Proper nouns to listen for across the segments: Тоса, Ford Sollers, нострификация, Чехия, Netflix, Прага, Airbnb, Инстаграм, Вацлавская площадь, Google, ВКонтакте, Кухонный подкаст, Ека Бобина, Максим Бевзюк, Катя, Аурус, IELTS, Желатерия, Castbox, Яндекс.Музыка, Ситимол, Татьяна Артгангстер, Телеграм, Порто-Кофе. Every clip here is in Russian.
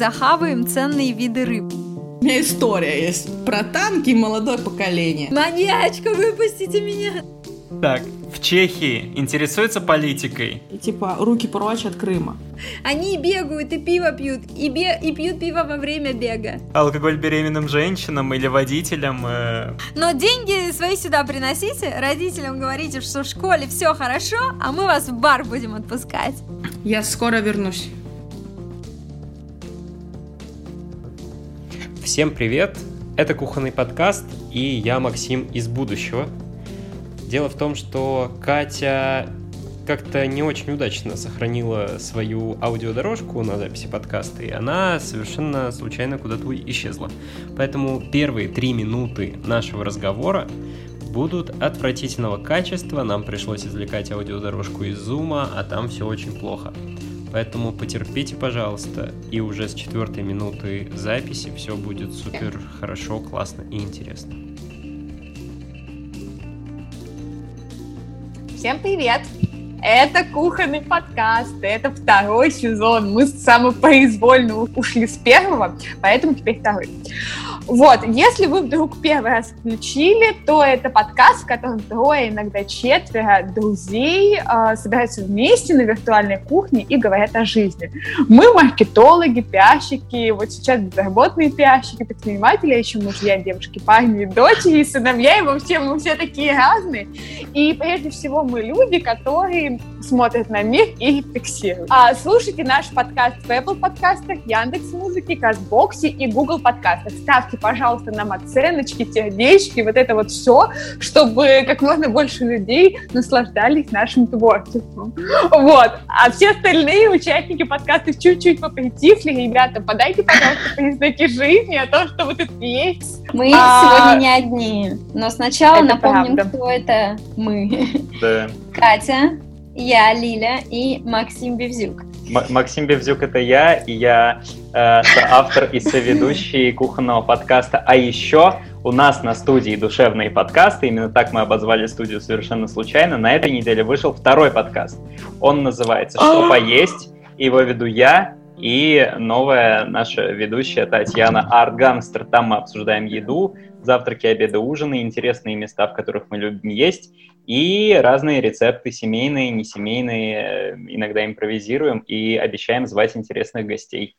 захаваем ценные виды рыб. У меня история есть про танки и молодое поколение. Маньячка, выпустите меня! Так, в Чехии интересуются политикой. Типа, руки прочь от Крыма. Они бегают и пиво пьют, и пьют пиво во время бега. Алкоголь беременным женщинам или водителям. Но деньги свои сюда приносите, родителям говорите, что в школе все хорошо, а мы вас в бар будем отпускать. Я скоро вернусь. Всем привет, это Кухонный подкаст, и я Максим из будущего. Дело в том, что Катя как-то не очень удачно сохранила свою аудиодорожку на записи подкаста, и она совершенно случайно куда-то исчезла. Поэтому первые 3 минуты нашего разговора будут отвратительного качества. Нам пришлось извлекать аудиодорожку из зума, а там все очень плохо. Поэтому потерпите, пожалуйста, и уже с 4-й минуты записи все будет супер хорошо, классно и интересно. Всем привет! Это Кухонный подкаст, это 2-й сезон. Мы самопроизвольно ушли с 1-го, поэтому теперь 2-й. Вот, если вы вдруг 1-й раз включили, то это подкаст, в котором 2, иногда 4 друзей собираются вместе на виртуальной кухне и говорят о жизни. Мы маркетологи, пиарщики, вот сейчас безработные пиарщики, предприниматели, а еще мужья, девушки, парни, дочери, сыновья, и вообще мы все такие разные. И прежде всего мы люди, которые смотрят на мир и рефлексируют. Слушайте наш подкаст в Apple подкастах, Яндекс.Музыке, Castbox и Google подкастах. Ставьте, пожалуйста, нам оценочки, сердечки, вот это вот все, чтобы как можно больше людей наслаждались нашим творчеством. Вот. А все остальные участники подкаста чуть-чуть попритихли. Ребята, подайте, пожалуйста, признаки жизни о том, что вы тут есть. Мы сегодня не одни, но сначала напомним, правда, кто это мы. Да. Катя, я Лиля и Максим Бевзюк. Максим Бевзюк — это я, и я соавтор и соведущий Кухонного подкаста. А еще у нас на студии душевные подкасты, именно так мы обозвали студию совершенно случайно. На этой неделе вышел 2-й подкаст. Он называется «Что поесть?», его веду я и новая наша ведущая Татьяна Артгангстер. Там мы обсуждаем еду, завтраки, обеды, ужины, интересные места, в которых мы любим есть, и разные рецепты, семейные, несемейные, иногда импровизируем и обещаем звать интересных гостей.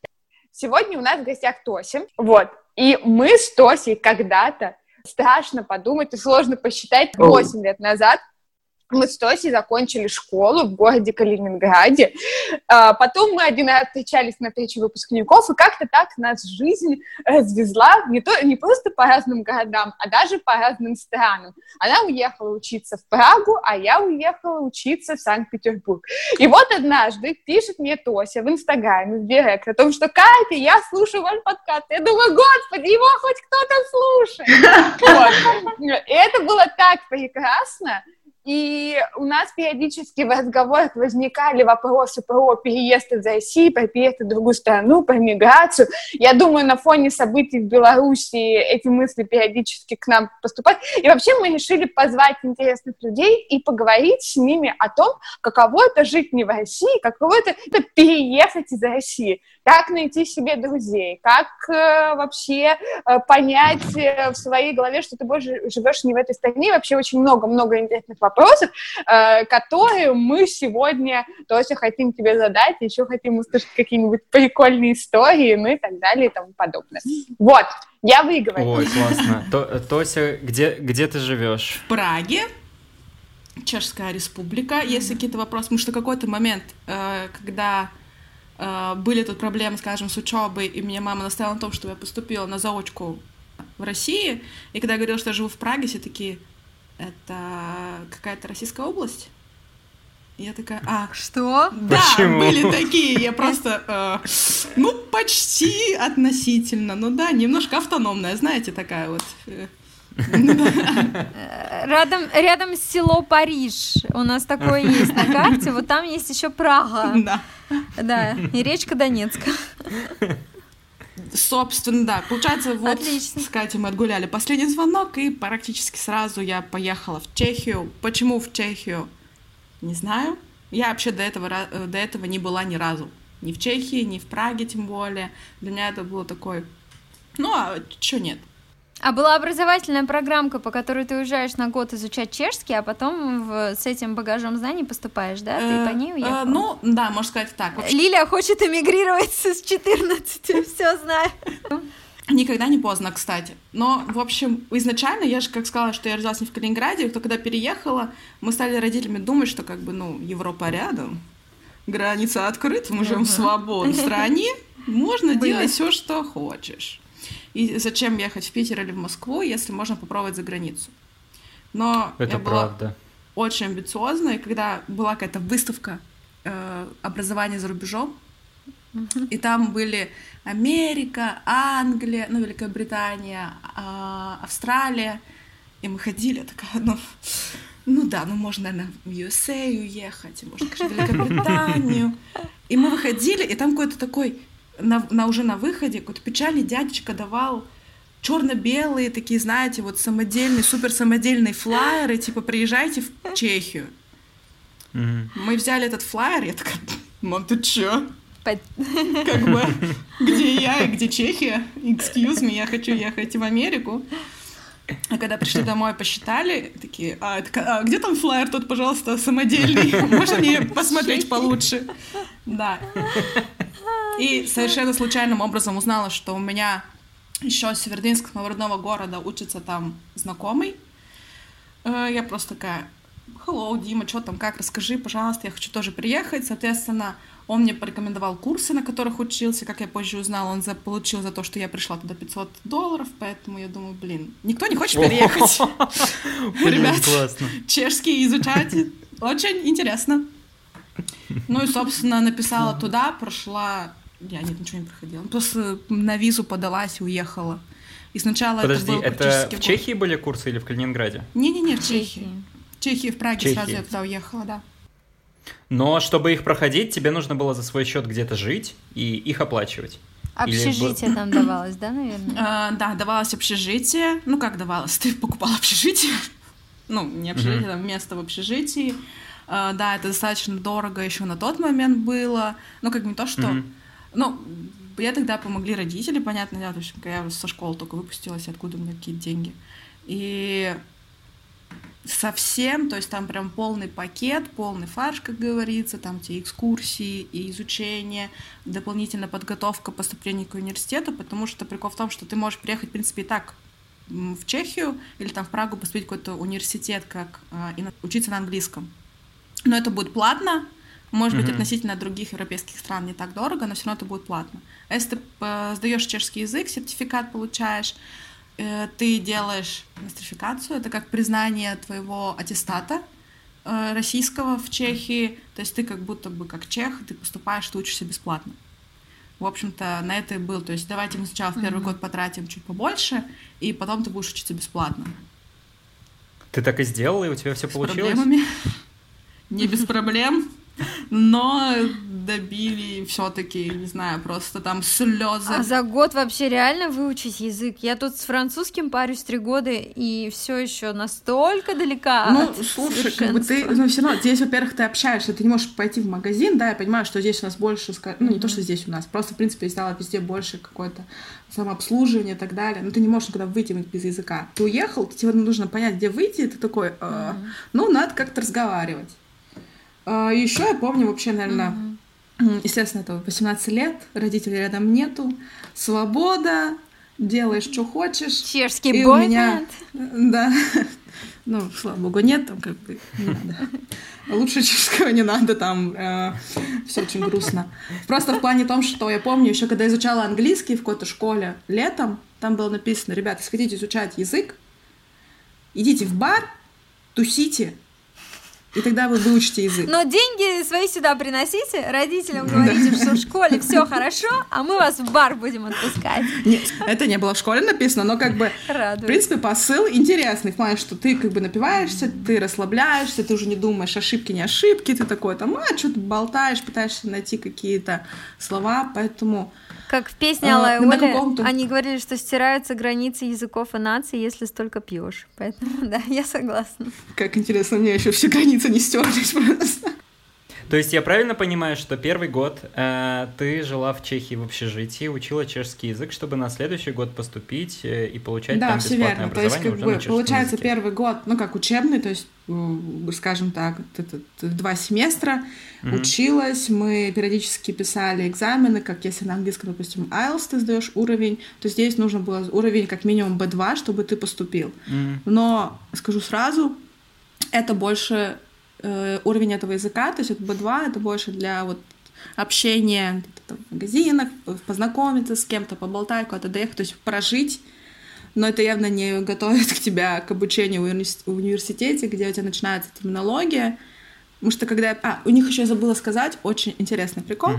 Сегодня у нас в гостях Тося, вот, и мы с Тосей когда-то, страшно подумать и сложно посчитать, 8 лет назад мы с Тосей закончили школу в городе Калининграде, потом мы один раз встречались на встрече выпускников, и как-то так нас жизнь развезла не просто по разным городам, а даже по разным странам. Она уехала учиться в Прагу, а я уехала учиться в Санкт-Петербург. И вот однажды пишет мне Тося в Инстаграме, в Директ, о том, что «Катя, я слушаю ваш подкаст». Я думаю, господи, его хоть кто-то слушает. И это было так прекрасно. И у нас периодически в разговорах возникали вопросы про переезд из России, про переезд в другую страну, про миграцию. Я думаю, на фоне событий в Беларуси эти мысли периодически к нам поступают. И вообще мы решили позвать интересных людей и поговорить с ними о том, каково это жить не в России, каково это переехать из России, как найти себе друзей, как вообще понять в своей голове, что ты больше живешь не в этой стране. Вообще очень много-много интересных вопросов, которые мы сегодня тоже хотим тебе задать, еще хотим услышать какие-нибудь прикольные истории, ну и так далее, и тому подобное. Вот, я выговорила. Ой, классно. Тося, где ты живешь? В Праге, Чешская Республика. Если какие-то вопросы, потому что какой-то момент, когда были тут проблемы, скажем, с учебой, и меня мама настояла на том, что я поступила на заочку в России, и когда я говорила, что я живу в Праге, все такие... Это какая-то российская область? Я такая, что? Да, почему? Были такие, я просто, почти относительно, немножко автономная, знаете, такая вот. Рядом село Париж, у нас такое есть на карте, вот там есть еще Прага. Да, и речка Донецка. Собственно, да. Получается, вот отлично. С Катей мы отгуляли последний звонок, и практически сразу я поехала в Чехию. Почему в Чехию? Не знаю. Я вообще до этого не была ни разу. ни в Чехии, ни в Праге тем более. Для меня это было такое, ну а чё нет. А была образовательная программка, по которой ты уезжаешь на год изучать чешский, а потом с этим багажом знаний поступаешь, да? Ты по ней уехала? Ну, да, можно сказать так. Лиля хочет эмигрировать с 14, все знаю. Никогда не поздно, кстати. Но, в общем, изначально, я же как сказала, что я родилась не в Калининграде, то когда переехала, мы стали родителями думать, что как бы, ну, Европа рядом, граница открыта, мы живем в свободной стране, можно делать все, что хочешь. И зачем ехать в Питер или в Москву, если можно попробовать за границу? Но это я была очень амбициозна, и когда была какая-то выставка образования за рубежом, и там были Америка, Англия, ну, Великобритания, Австралия, и мы ходили, такая, ну да, ну можно, наверное, в USA уехать, можно, конечно, в Великобританию. И мы выходили, и там какой-то такой... уже на выходе какой-то печальный дядечка давал черно-белые такие, знаете, вот самодельные, супер самодельные флаеры, типа приезжайте в Чехию. Mm-hmm. Мы взяли этот флаер, я такая, мам, ты чё? Как бы, где я и где Чехия? Excuse me, я хочу ехать в Америку. А когда пришли домой, посчитали, такие, а где там флаер тот, пожалуйста, самодельный? Можно мне посмотреть получше? Да. И совершенно случайным образом узнала, что у меня еще с Северодвинска, моего родного города, учится там знакомый. Я просто такая, hello, Дима, что там, как, расскажи, пожалуйста, я хочу тоже приехать. Соответственно, он мне порекомендовал курсы, на которых учился. Как я позже узнала, он получил за то, что я пришла туда $500, поэтому я думаю, блин, никто не хочет переехать. Ребят, чешский изучать очень интересно. Ну и, собственно, написала туда, прошла... Нет, ничего не проходила. Просто на визу подалась и уехала. И сначала это в Чехии были курсы или в Калининграде? Не-не-не, в Чехии. В Чехии, в Праге сразу я туда уехала, да. Но чтобы их проходить, тебе нужно было за свой счет где-то жить и их оплачивать. Общежитие там давалось, да, наверное? Да, давалось общежитие. Ну, как давалось? Ты покупала общежитие. Ну, не общежитие, там место в общежитии. Да, это достаточно дорого еще на тот момент было. Ну, как не то, что... Ну, мне тогда помогли родители, понятно, да, то есть я со школы только выпустилась, откуда у меня какие-то деньги. И совсем, то есть там прям полный пакет, полный фарш, как говорится, там те экскурсии и изучение, дополнительная подготовка к поступлению к университету, потому что прикол в том, что ты можешь приехать, в принципе, и так в Чехию или там в Прагу поступить в какой-то университет, как и учиться на английском. Но это будет платно. Может быть, относительно других европейских стран не так дорого, но все равно это будет платно. А если ты сдаешь чешский язык, сертификат получаешь, ты делаешь нострификацию, это как признание твоего аттестата российского в Чехии, то есть ты как будто бы как чех, ты поступаешь, ты учишься бесплатно. В общем-то, на это и был. То есть давайте мы сначала в первый год потратим чуть побольше, и потом ты будешь учиться бесплатно. Ты так и сделала, и у тебя все получилось? С проблемами. Не без проблем. Но добили все-таки, не знаю, просто там слезы. А за год вообще реально выучить язык? Я тут с французским парюсь 3 года, и все еще настолько далека. Ну, слушай, как бы ты, ну, все равно, здесь, во-первых, ты общаешься, ты не можешь пойти в магазин, да, я понимаю, что здесь у нас больше, ну, не то, что здесь у нас, просто, в принципе, стало везде больше какое-то самообслуживание и так далее, но ты не можешь никуда выйти без языка. Ты уехал, тебе нужно понять, где выйти, и ты такой, ну, надо как-то разговаривать. Еще я помню вообще, наверное, естественно, это 18 лет, родителей рядом нету, свобода, делаешь, что хочешь. Чешский бой нет. Да, ну, слава богу, нет, там как бы не надо. Лучше чешского не надо, там все очень грустно. Просто в плане том, что я помню, еще когда изучала английский в какой-то школе летом, там было написано, ребята, если хотите изучать язык, идите в бар, тусите, и тогда вы выучите язык. Но деньги свои сюда приносите, родителям говорите, что в школе все хорошо, а мы вас в бар будем отпускать. Нет, это не было в школе написано, но как бы, радует. В принципе, посыл интересный, в плане, что ты как бы напиваешься, ты расслабляешься, ты уже не думаешь, ошибки, не ошибки, ты такой там, что-то болтаешь, пытаешься найти какие-то слова, поэтому... Как в песне Алла и Оли, они говорили, что стираются границы языков и наций, если столько пьешь. Поэтому, да, я согласна. Как интересно, у меня еще все границы не стерлись просто. То есть я правильно понимаю, что первый год ты жила в Чехии в общежитии, учила чешский язык, чтобы на следующий год поступить и получать там бесплатное образование уже на чешском языке? Да, получается, первый год, ну как учебный, то есть, скажем так, 2 семестра училась, мы периодически писали экзамены, как если на английском, допустим, IELTS ты сдаешь уровень, то здесь нужно было уровень как минимум B2, чтобы ты поступил. Но, скажу сразу, это больше... уровень этого языка, то есть это B2, это больше для вот общения в магазинах, познакомиться с кем-то, поболтать, куда-то доехать, то есть прожить, но это явно не готовит к тебя к обучению в университете, где у тебя начинается терминология, потому что когда... у них еще я забыла сказать, очень интересный прикол.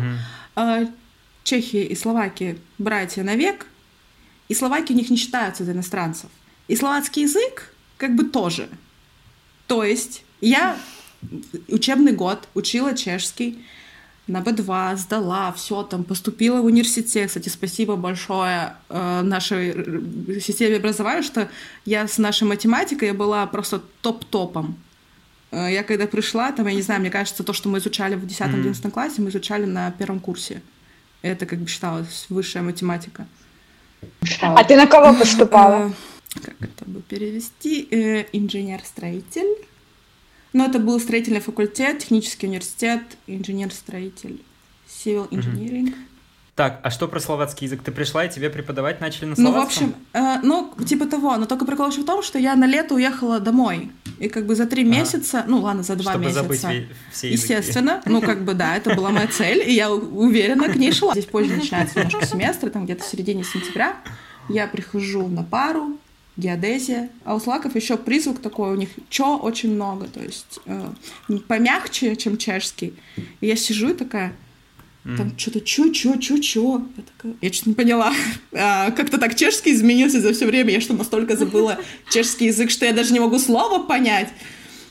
Чехия и Словакия братья навек, и словаки у них не считаются за иностранцев. И словацкий язык как бы тоже. То есть я... учебный год учила чешский на B2, сдала, все там, поступила в университет. Кстати, спасибо большое нашей системе образования, что я с нашей математикой я была просто топ-топом. Я когда пришла, там, я не знаю, мне кажется, то, что мы изучали в 10-11 классе, мы изучали на первом курсе. Это, как бы, считалось высшая математика. А ты на кого поступала? Как это бы перевести? Инженер-строитель. Но это был строительный факультет, технический университет, инженер-строитель, civil engineering. Так, а что про словацкий язык? Ты пришла, и тебе преподавать начали на словацком? Ну, в общем, типа того. Но только прикол еще в том, что я на лето уехала домой. И как бы за 3 месяца, ну ладно, за 2 месяца. Чтобы забыть все языки. Естественно. Ну, как бы да, это была моя цель, и я уверенно к ней шла. Здесь позже начинается немножко семестр, там где-то в середине сентября. Я прихожу на пару. Геодезия. А у словаков еще призвук такой, у них «чо» очень много, то есть помягче, чем чешский. И я сижу и такая, там что-то «чо». Я что-то не поняла. Как-то так чешский изменился за все время, я что, настолько забыла чешский язык, что я даже не могу слова понять.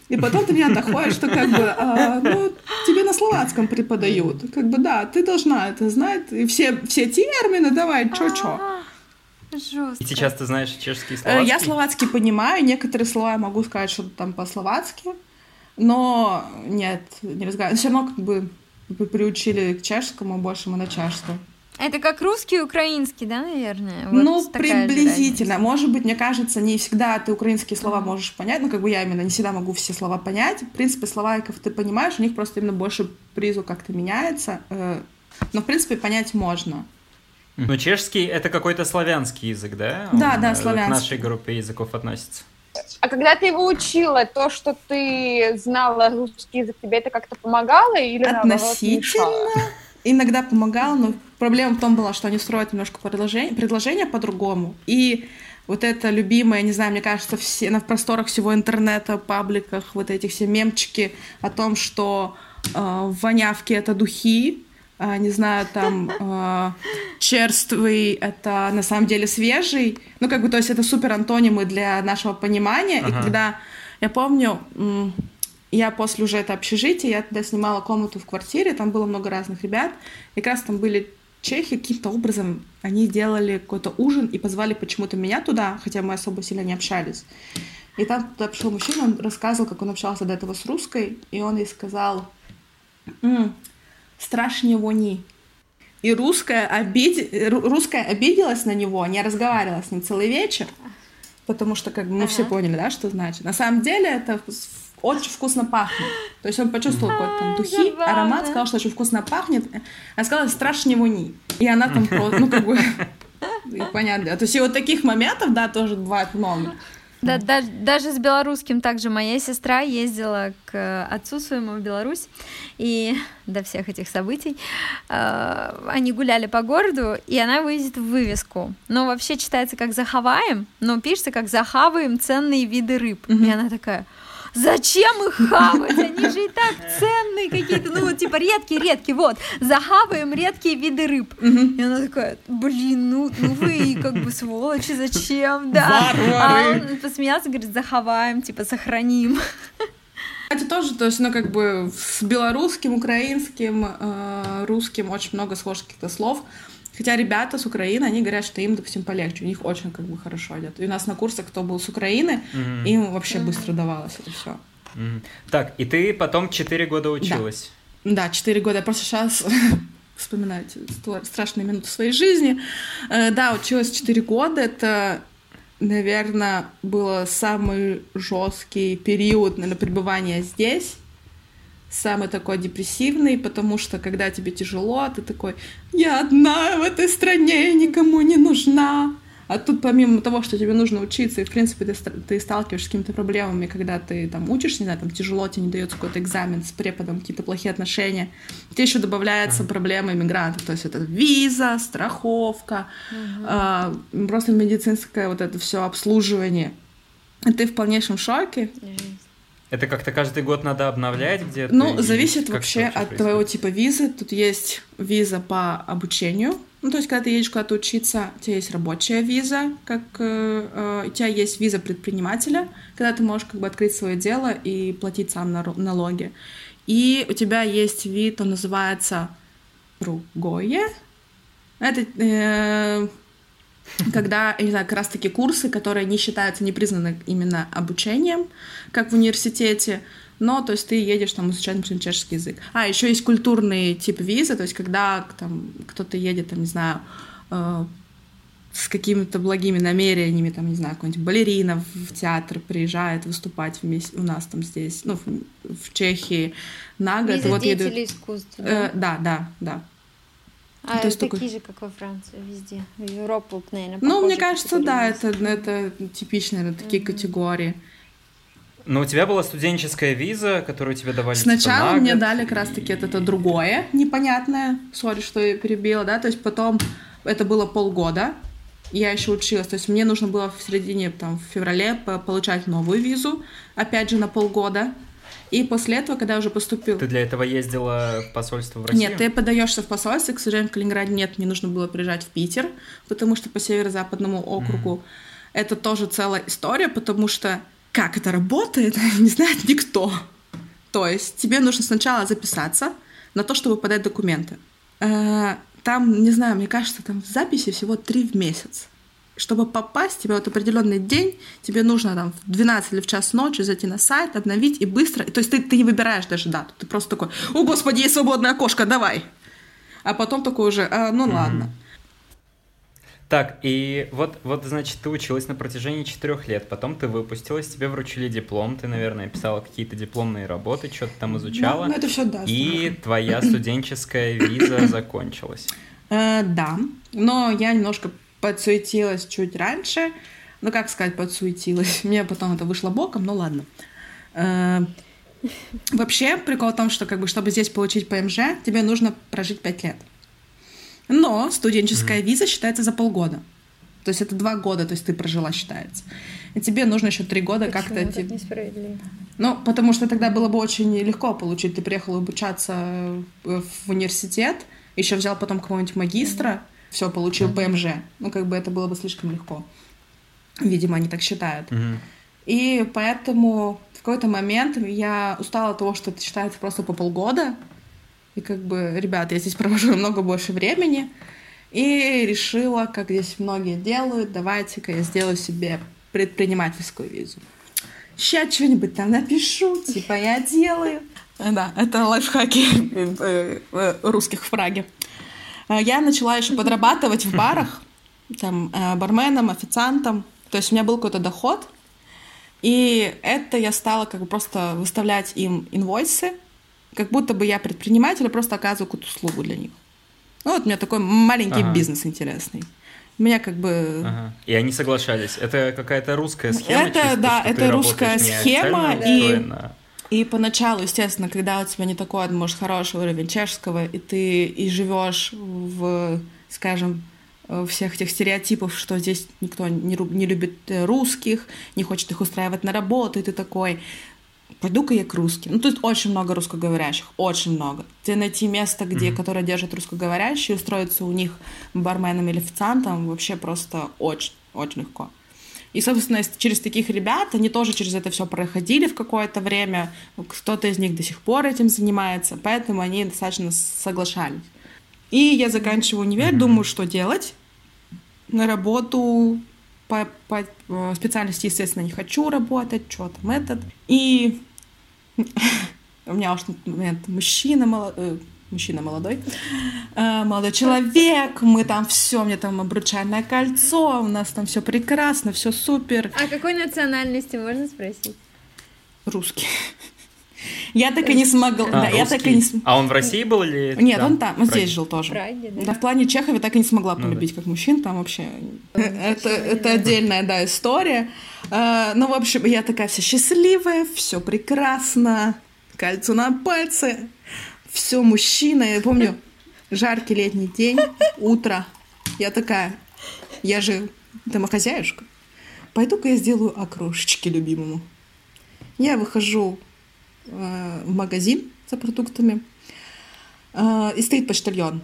И потом ты меня находишь, что как бы, тебе на словацком преподают. Как бы да, ты должна это знать. И все термины, давай, «чо». Жестко. И сейчас ты знаешь чешский и словацкий? Я словацкий понимаю, некоторые слова я могу сказать, что там по-словацки, но нет, не разговариваю. Все равно как бы приучили к чешскому, больше мы на чешском. Это как русский и украинский, да, наверное? Вот приблизительно. Может быть, мне кажется, не всегда ты украинские слова можешь понять, но как бы я именно не всегда могу все слова понять. В принципе, словаков ты понимаешь, у них просто именно больше призвук как-то меняется, но в принципе понять можно. Но чешский — это какой-то славянский язык, да? Да, славянский. К нашей группе языков относится. А когда ты его учила, то, что ты знала русский язык, тебе это как-то помогало или относительно? Наоборот, иногда помогало, но проблема в том была, что они строят немножко предложения по-другому. И вот это любимое, не знаю, мне кажется, все на просторах всего интернета, пабликах, вот этих все мемчики о том, что вонявки — это духи, не знаю, там, черствый — это на самом деле свежий. Ну, как бы, то есть это супер антонимы для нашего понимания. И когда, я помню, я после уже этого общежития, я тогда снимала комнату в квартире, там было много разных ребят, и как раз там были чехи, каким-то образом они делали какой-то ужин и позвали почему-то меня туда, хотя мы особо сильно не общались. И там туда пришел мужчина, он рассказывал, как он общался до этого с русской, и он ей сказал... страшнее вони. И русская обиделась на него, не разговаривала с ним целый вечер, потому что как бы мы все поняли, да, что значит. На самом деле это очень вкусно пахнет. То есть он почувствовал какой-то там духи, аромат, сказал, что очень вкусно пахнет, а сказала страшнее вони. И она там просто, ну как бы, понятно. То есть и вот таких моментов, да, тоже бывает много. Да, даже с белорусским также. Моя сестра ездила к отцу своему в Беларусь, и до всех этих событий они гуляли по городу, и она вывезет вывеску. Но вообще читается как «захаваем», но пишется как «захаваем ценные виды рыб». И она такая... Зачем их хавать? Они же и так ценные какие-то, ну вот типа редкие, вот, захаваем редкие виды рыб. И она такая, блин, ну вы как бы сволочи, зачем, да? А он посмеялся, говорит, захаваем, типа сохраним. Это тоже, то есть, ну как бы с белорусским, украинским, русским очень много схожих каких-то слов. Хотя ребята с Украины, они говорят, что им, допустим, полегче, у них очень как бы хорошо идет. И у нас на курсах, кто был с Украины, им вообще быстро давалось это все. Так, и ты потом 4 года училась. Да, 4 года. Я просто сейчас вспоминаю страшные минуты своей жизни. Да, училась 4 года. Это, наверное, был самый жесткий период, наверное, пребывания здесь. Самый такой депрессивный, потому что, когда тебе тяжело, ты такой: я одна в этой стране, я никому не нужна. А тут помимо того, что тебе нужно учиться, и, в принципе, ты сталкиваешься с какими-то проблемами, когда ты там учишься, не знаю, там тяжело, тебе не дается какой-то экзамен, с преподом какие-то плохие отношения, тебе еще добавляются проблемы иммигрантов, то есть это виза, страховка, просто медицинское вот это все обслуживание. И ты в полнейшем шоке. Это как-то каждый год надо обновлять где-то? Ну, зависит вообще от твоего типа визы. Тут есть виза по обучению. Ну, то есть, когда ты едешь куда-то учиться, у тебя есть рабочая виза, как у тебя есть виза предпринимателя, когда ты можешь как бы открыть свое дело и платить сам налоги. И у тебя есть вид, он называется «другое». Это... когда, я не знаю, как раз-таки курсы, которые не считаются, не признаны именно обучением, как в университете, но, то есть, ты едешь там изучать, например, чешский язык. А, еще есть культурный тип визы, то есть, когда там кто-то едет, там, не знаю, с какими-то благими намерениями, там, не знаю, какой-нибудь балерина в театр приезжает выступать вместе у нас там здесь, ну, в Чехии на год. Виза вот деятелей искусства. Да. А то есть такие же, как во Франции, везде. В Европу, наверное, похожи. Ну, мне кажется, да, это типичные, наверное, такие категории. Но у тебя была студенческая виза, которую тебе давали сначала мне дали как раз-таки это другое, непонятное. Сори, что я перебила, да. То есть потом это было полгода, я еще училась. То есть мне нужно было в середине, там, в феврале получать новую визу, опять же, на полгода. И после этого, когда я уже поступила... Ты для этого ездила в посольство в Россию? Нет, ты подаешься в посольство. К сожалению, в Калининграде нет, мне нужно было приезжать в Питер, потому что по северо-западному округу это тоже целая история, потому что как это работает, не знает никто. То есть тебе нужно сначала записаться на то, чтобы подать документы. Там, не знаю, мне кажется, там в записи всего 3 в месяц. Чтобы попасть, тебе вот определенный день, тебе нужно там в 12 или в час ночи зайти на сайт, обновить и быстро. То есть ты не выбираешь даже дату, ты просто такой: о, господи, есть свободное окошко, давай. А потом такой уже: ладно. Так, и вот, значит, ты училась на протяжении 4 лет, потом ты выпустилась, тебе вручили диплом, ты, наверное, писала какие-то дипломные работы, что-то там изучала. Ну, это все да. И твоя студенческая виза закончилась. Да, но я немножко... подсуетилась чуть раньше. Ну, как сказать, подсуетилась. Мне потом это вышло боком, но ладно. Вообще, прикол в том, что, как бы, чтобы здесь получить ПМЖ, тебе нужно прожить 5 лет. Но студенческая виза считается за полгода. То есть это 2 года, то есть ты прожила, считается. И тебе нужно еще 3 года как-то... Почему так несправедливо? Ну, потому что тогда было бы очень легко получить. Ты приехала обучаться в университет, еще взял потом какого-нибудь магистра, все, получил ПМЖ. Ну, как бы это было бы слишком легко. Видимо, они так считают. И поэтому в какой-то момент я устала от того, что это считается просто по полгода. И как бы, ребят, я здесь провожу намного больше времени. И решила, как здесь многие делают, давайте-ка я сделаю себе предпринимательскую визу. Сейчас что-нибудь там напишу, типа я делаю. Да, это лайфхаки русских в Праге. Я начала еще подрабатывать в барах, там, барменом, официантом. То есть у меня был какой-то доход. И это я стала как бы просто выставлять им инвойсы, как будто бы я предприниматель, а просто оказываю какую-то услугу для них. Ну вот у меня такой маленький бизнес интересный. Меня как бы... И они соглашались. Это какая-то русская схема? Это, чисто, да, это русская схема. И поначалу, естественно, когда у тебя не такой, может, хороший уровень чешского, и ты и живешь в, скажем, всех этих стереотипов, что здесь никто не любит русских, не хочет их устраивать на работу, и ты такой: пойду-ка я к русским. Ну, тут очень много русскоговорящих, очень много. Тебе найти место, где, которое держит русскоговорящие, устроиться у них барменом или официантом вообще просто очень-очень легко. И, собственно, через таких ребят, они тоже через это все проходили в какое-то время, кто-то из них до сих пор этим занимается, поэтому они достаточно соглашались. И я заканчиваю универ, думаю, что делать. На работу по специальности, естественно, не хочу работать, что там этот. И У меня уж на тот момент молодой человек, мы там все, мне там обручальное кольцо, у нас там все прекрасно, все супер. А какой национальности, можно спросить? Русский. Я так и не смогла. А, да, я так и не... а он в России был или... Нет, там? Он там, он здесь жил тоже. Праги, да? Да, в плане Чехова так и не смогла полюбить как мужчин, там вообще... Это отдельная, да, история. Ну, в общем, я такая вся счастливая, все прекрасно, кольцо на пальце, все мужчина. Я помню, жаркий летний день, утро. Я такая, я же домохозяюшка, пойду-ка я сделаю окрошечки любимому. Я выхожу в магазин за продуктами, и стоит почтальон.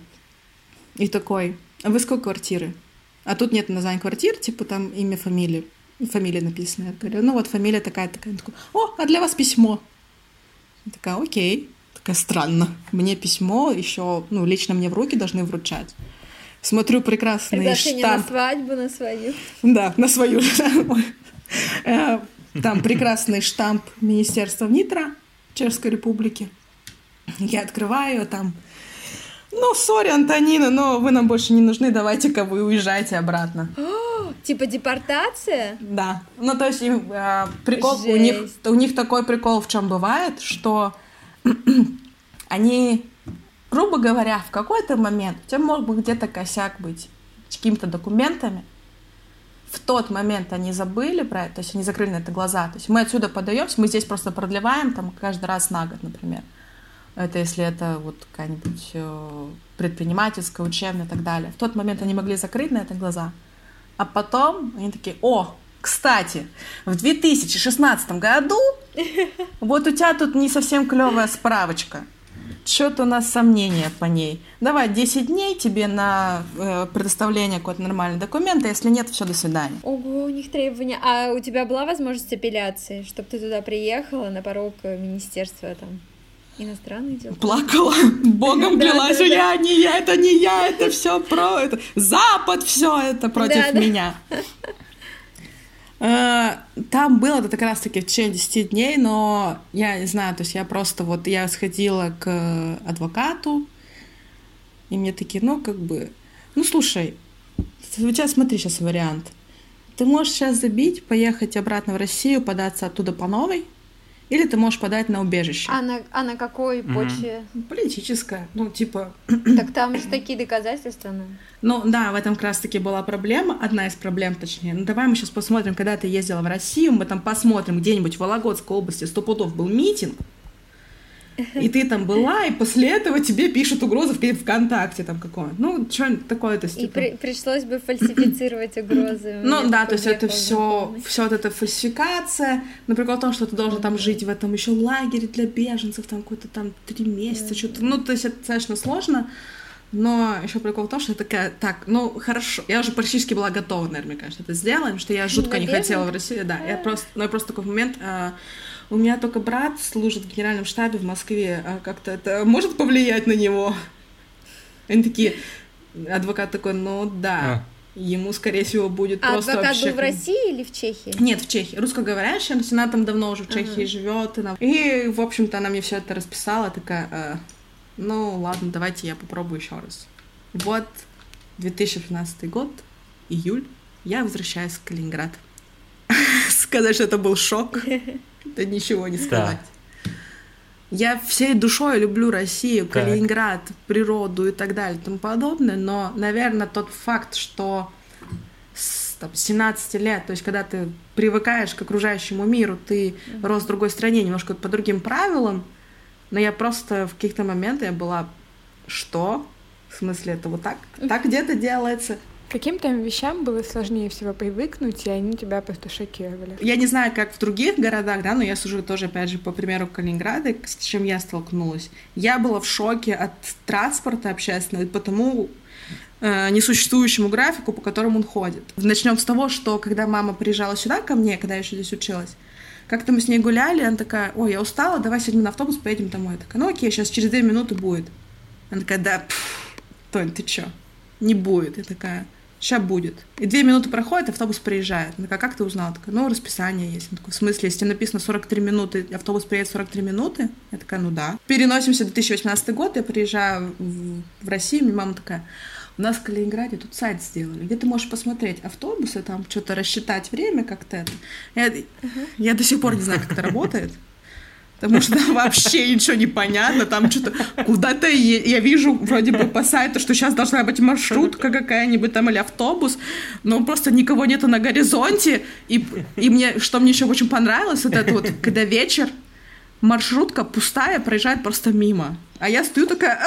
И такой, а вы сколько квартиры? А тут нет названия квартир, типа там имя, фамилия написана. Я говорю, ну вот фамилия такая-такая. Он такой, о, а для вас письмо. Я такая, окей. Такая, странно. Мне письмо еще, ну, лично мне в руки должны вручать. Смотрю, прекрасный приглашение штамп. На свадьбу, на свою. Да, на свою. Там прекрасный штамп Министерства внитра Чешской Республики. Я открываю там. Ну, сори, Антонина, но вы нам больше не нужны, давайте-ка вы уезжайте обратно. О, типа депортация? Да. Ну, то есть прикол у них такой прикол, в чем бывает, что они, грубо говоря, в какой-то момент, у тебя мог бы где-то косяк быть с какими-то документами, в тот момент они забыли про это, то есть они закрыли на это глаза. То есть мы отсюда подаемся, мы здесь просто продлеваем там каждый раз на год, например. Это если это вот какая-нибудь предпринимательская, учебная и так далее. В тот момент они могли закрыть на это глаза. А потом они такие, о, кстати, в 2016 году вот у тебя тут не совсем клевая справочка. Что-то у нас сомнения по ней. Давай 10 дней тебе на предоставление какого-то нормального документа. Если нет, все, до свидания. Ого, у них требования. А у тебя была возможность апелляции, чтобы ты туда приехала на порог министерства там иностранных дел? Плакала, богом клялась, я, это все про это. Запад, все это против меня. Там было это как раз-таки в течение 10 дней, но я не знаю, то есть я просто вот, я сходила к адвокату, и мне такие, ну, как бы, ну, слушай, сейчас смотри сейчас вариант. Ты можешь сейчас забить, поехать обратно в Россию, податься оттуда по новой, или ты можешь подать на убежище. А на какой почве? Политическая, ну, типа... Так там же такие доказательства, ну. Ну, да, в этом как раз-таки была проблема, одна из проблем, точнее. Ну, давай мы сейчас посмотрим, когда ты ездила в Россию, мы там посмотрим, где-нибудь в Вологодской области 100 пудов был митинг, и ты там была, и после этого тебе пишут угрозы в ВКонтакте там какого-нибудь. Ну, что такое-то? Типа... И пришлось бы фальсифицировать угрозы. Ну да, то есть это все вот эта фальсификация. Но прикол в том, что ты должен там жить в этом еще лагере для беженцев, там какой-то там 3 месяца, что-то. Ну, то есть это достаточно сложно. Но еще прикол в том, что я такая, так, ну, хорошо. Я уже практически была готова, наверное, мне кажется, это сделать, потому что я жутко не хотела в России. Да, я просто такой момент... У меня только брат служит в генеральном штабе в Москве, а как-то это может повлиять на него? Они такие, адвокат такой, ну да, ему, скорее всего, будет просто вообще... А адвокат был в России или в Чехии? Нет, в Чехии, русскоговорящая, но она там давно уже в Чехии живет. И, в общем-то, она мне все это расписала, такая, ну ладно, давайте я попробую еще раз. Вот, 2015 год, июль, я возвращаюсь в Калининград. Сказать, что это был шок... Это ничего не сказать. Да. Я всей душой люблю Россию, Калининград, природу и так далее и тому подобное, но, наверное, тот факт, что с там, 17 лет, то есть когда ты привыкаешь к окружающему миру, ты рос в другой стране, немножко по другим правилам, но я просто в каких-то моментах я была, что? В смысле, это вот так? Так где-то делается? К каким-то вещам было сложнее всего привыкнуть, и они тебя просто шокировали. Я не знаю, как в других городах, да, но я сужу тоже, опять же, по примеру Калининграда, с чем я столкнулась. Я была в шоке от транспорта общественного, и потому несуществующему графику, по которому он ходит. Начнем с того, что когда мама приезжала сюда ко мне, когда я еще здесь училась, как-то мы с ней гуляли, она такая, ой, я устала, давай сегодня на автобус поедем домой. Я такая, ну окей, сейчас через 2 минуты будет. Она такая, да, Тонь, ты чё? Не будет. Я такая... сейчас будет. И 2 минуты проходит, автобус приезжает. Она такая, как ты узнала? Такая, ну, расписание есть. Она такая, в смысле, если написано 43 минуты, автобус приедет 43 минуты? Я такая, ну да. Переносимся в 2018 год, я приезжаю в Россию, мне мама такая, у нас в Калининграде тут сайт сделали, где ты можешь посмотреть автобусы, там что-то рассчитать время как-то. Я до сих пор не знаю, как это работает. Потому что там вообще ничего не понятно, там что-то куда-то я вижу вроде бы по сайту, что сейчас должна быть маршрутка какая-нибудь там или автобус, но просто никого нету на горизонте, и мне, что мне еще очень понравилось, вот это вот, когда вечер, маршрутка пустая проезжает просто мимо, а я стою такая,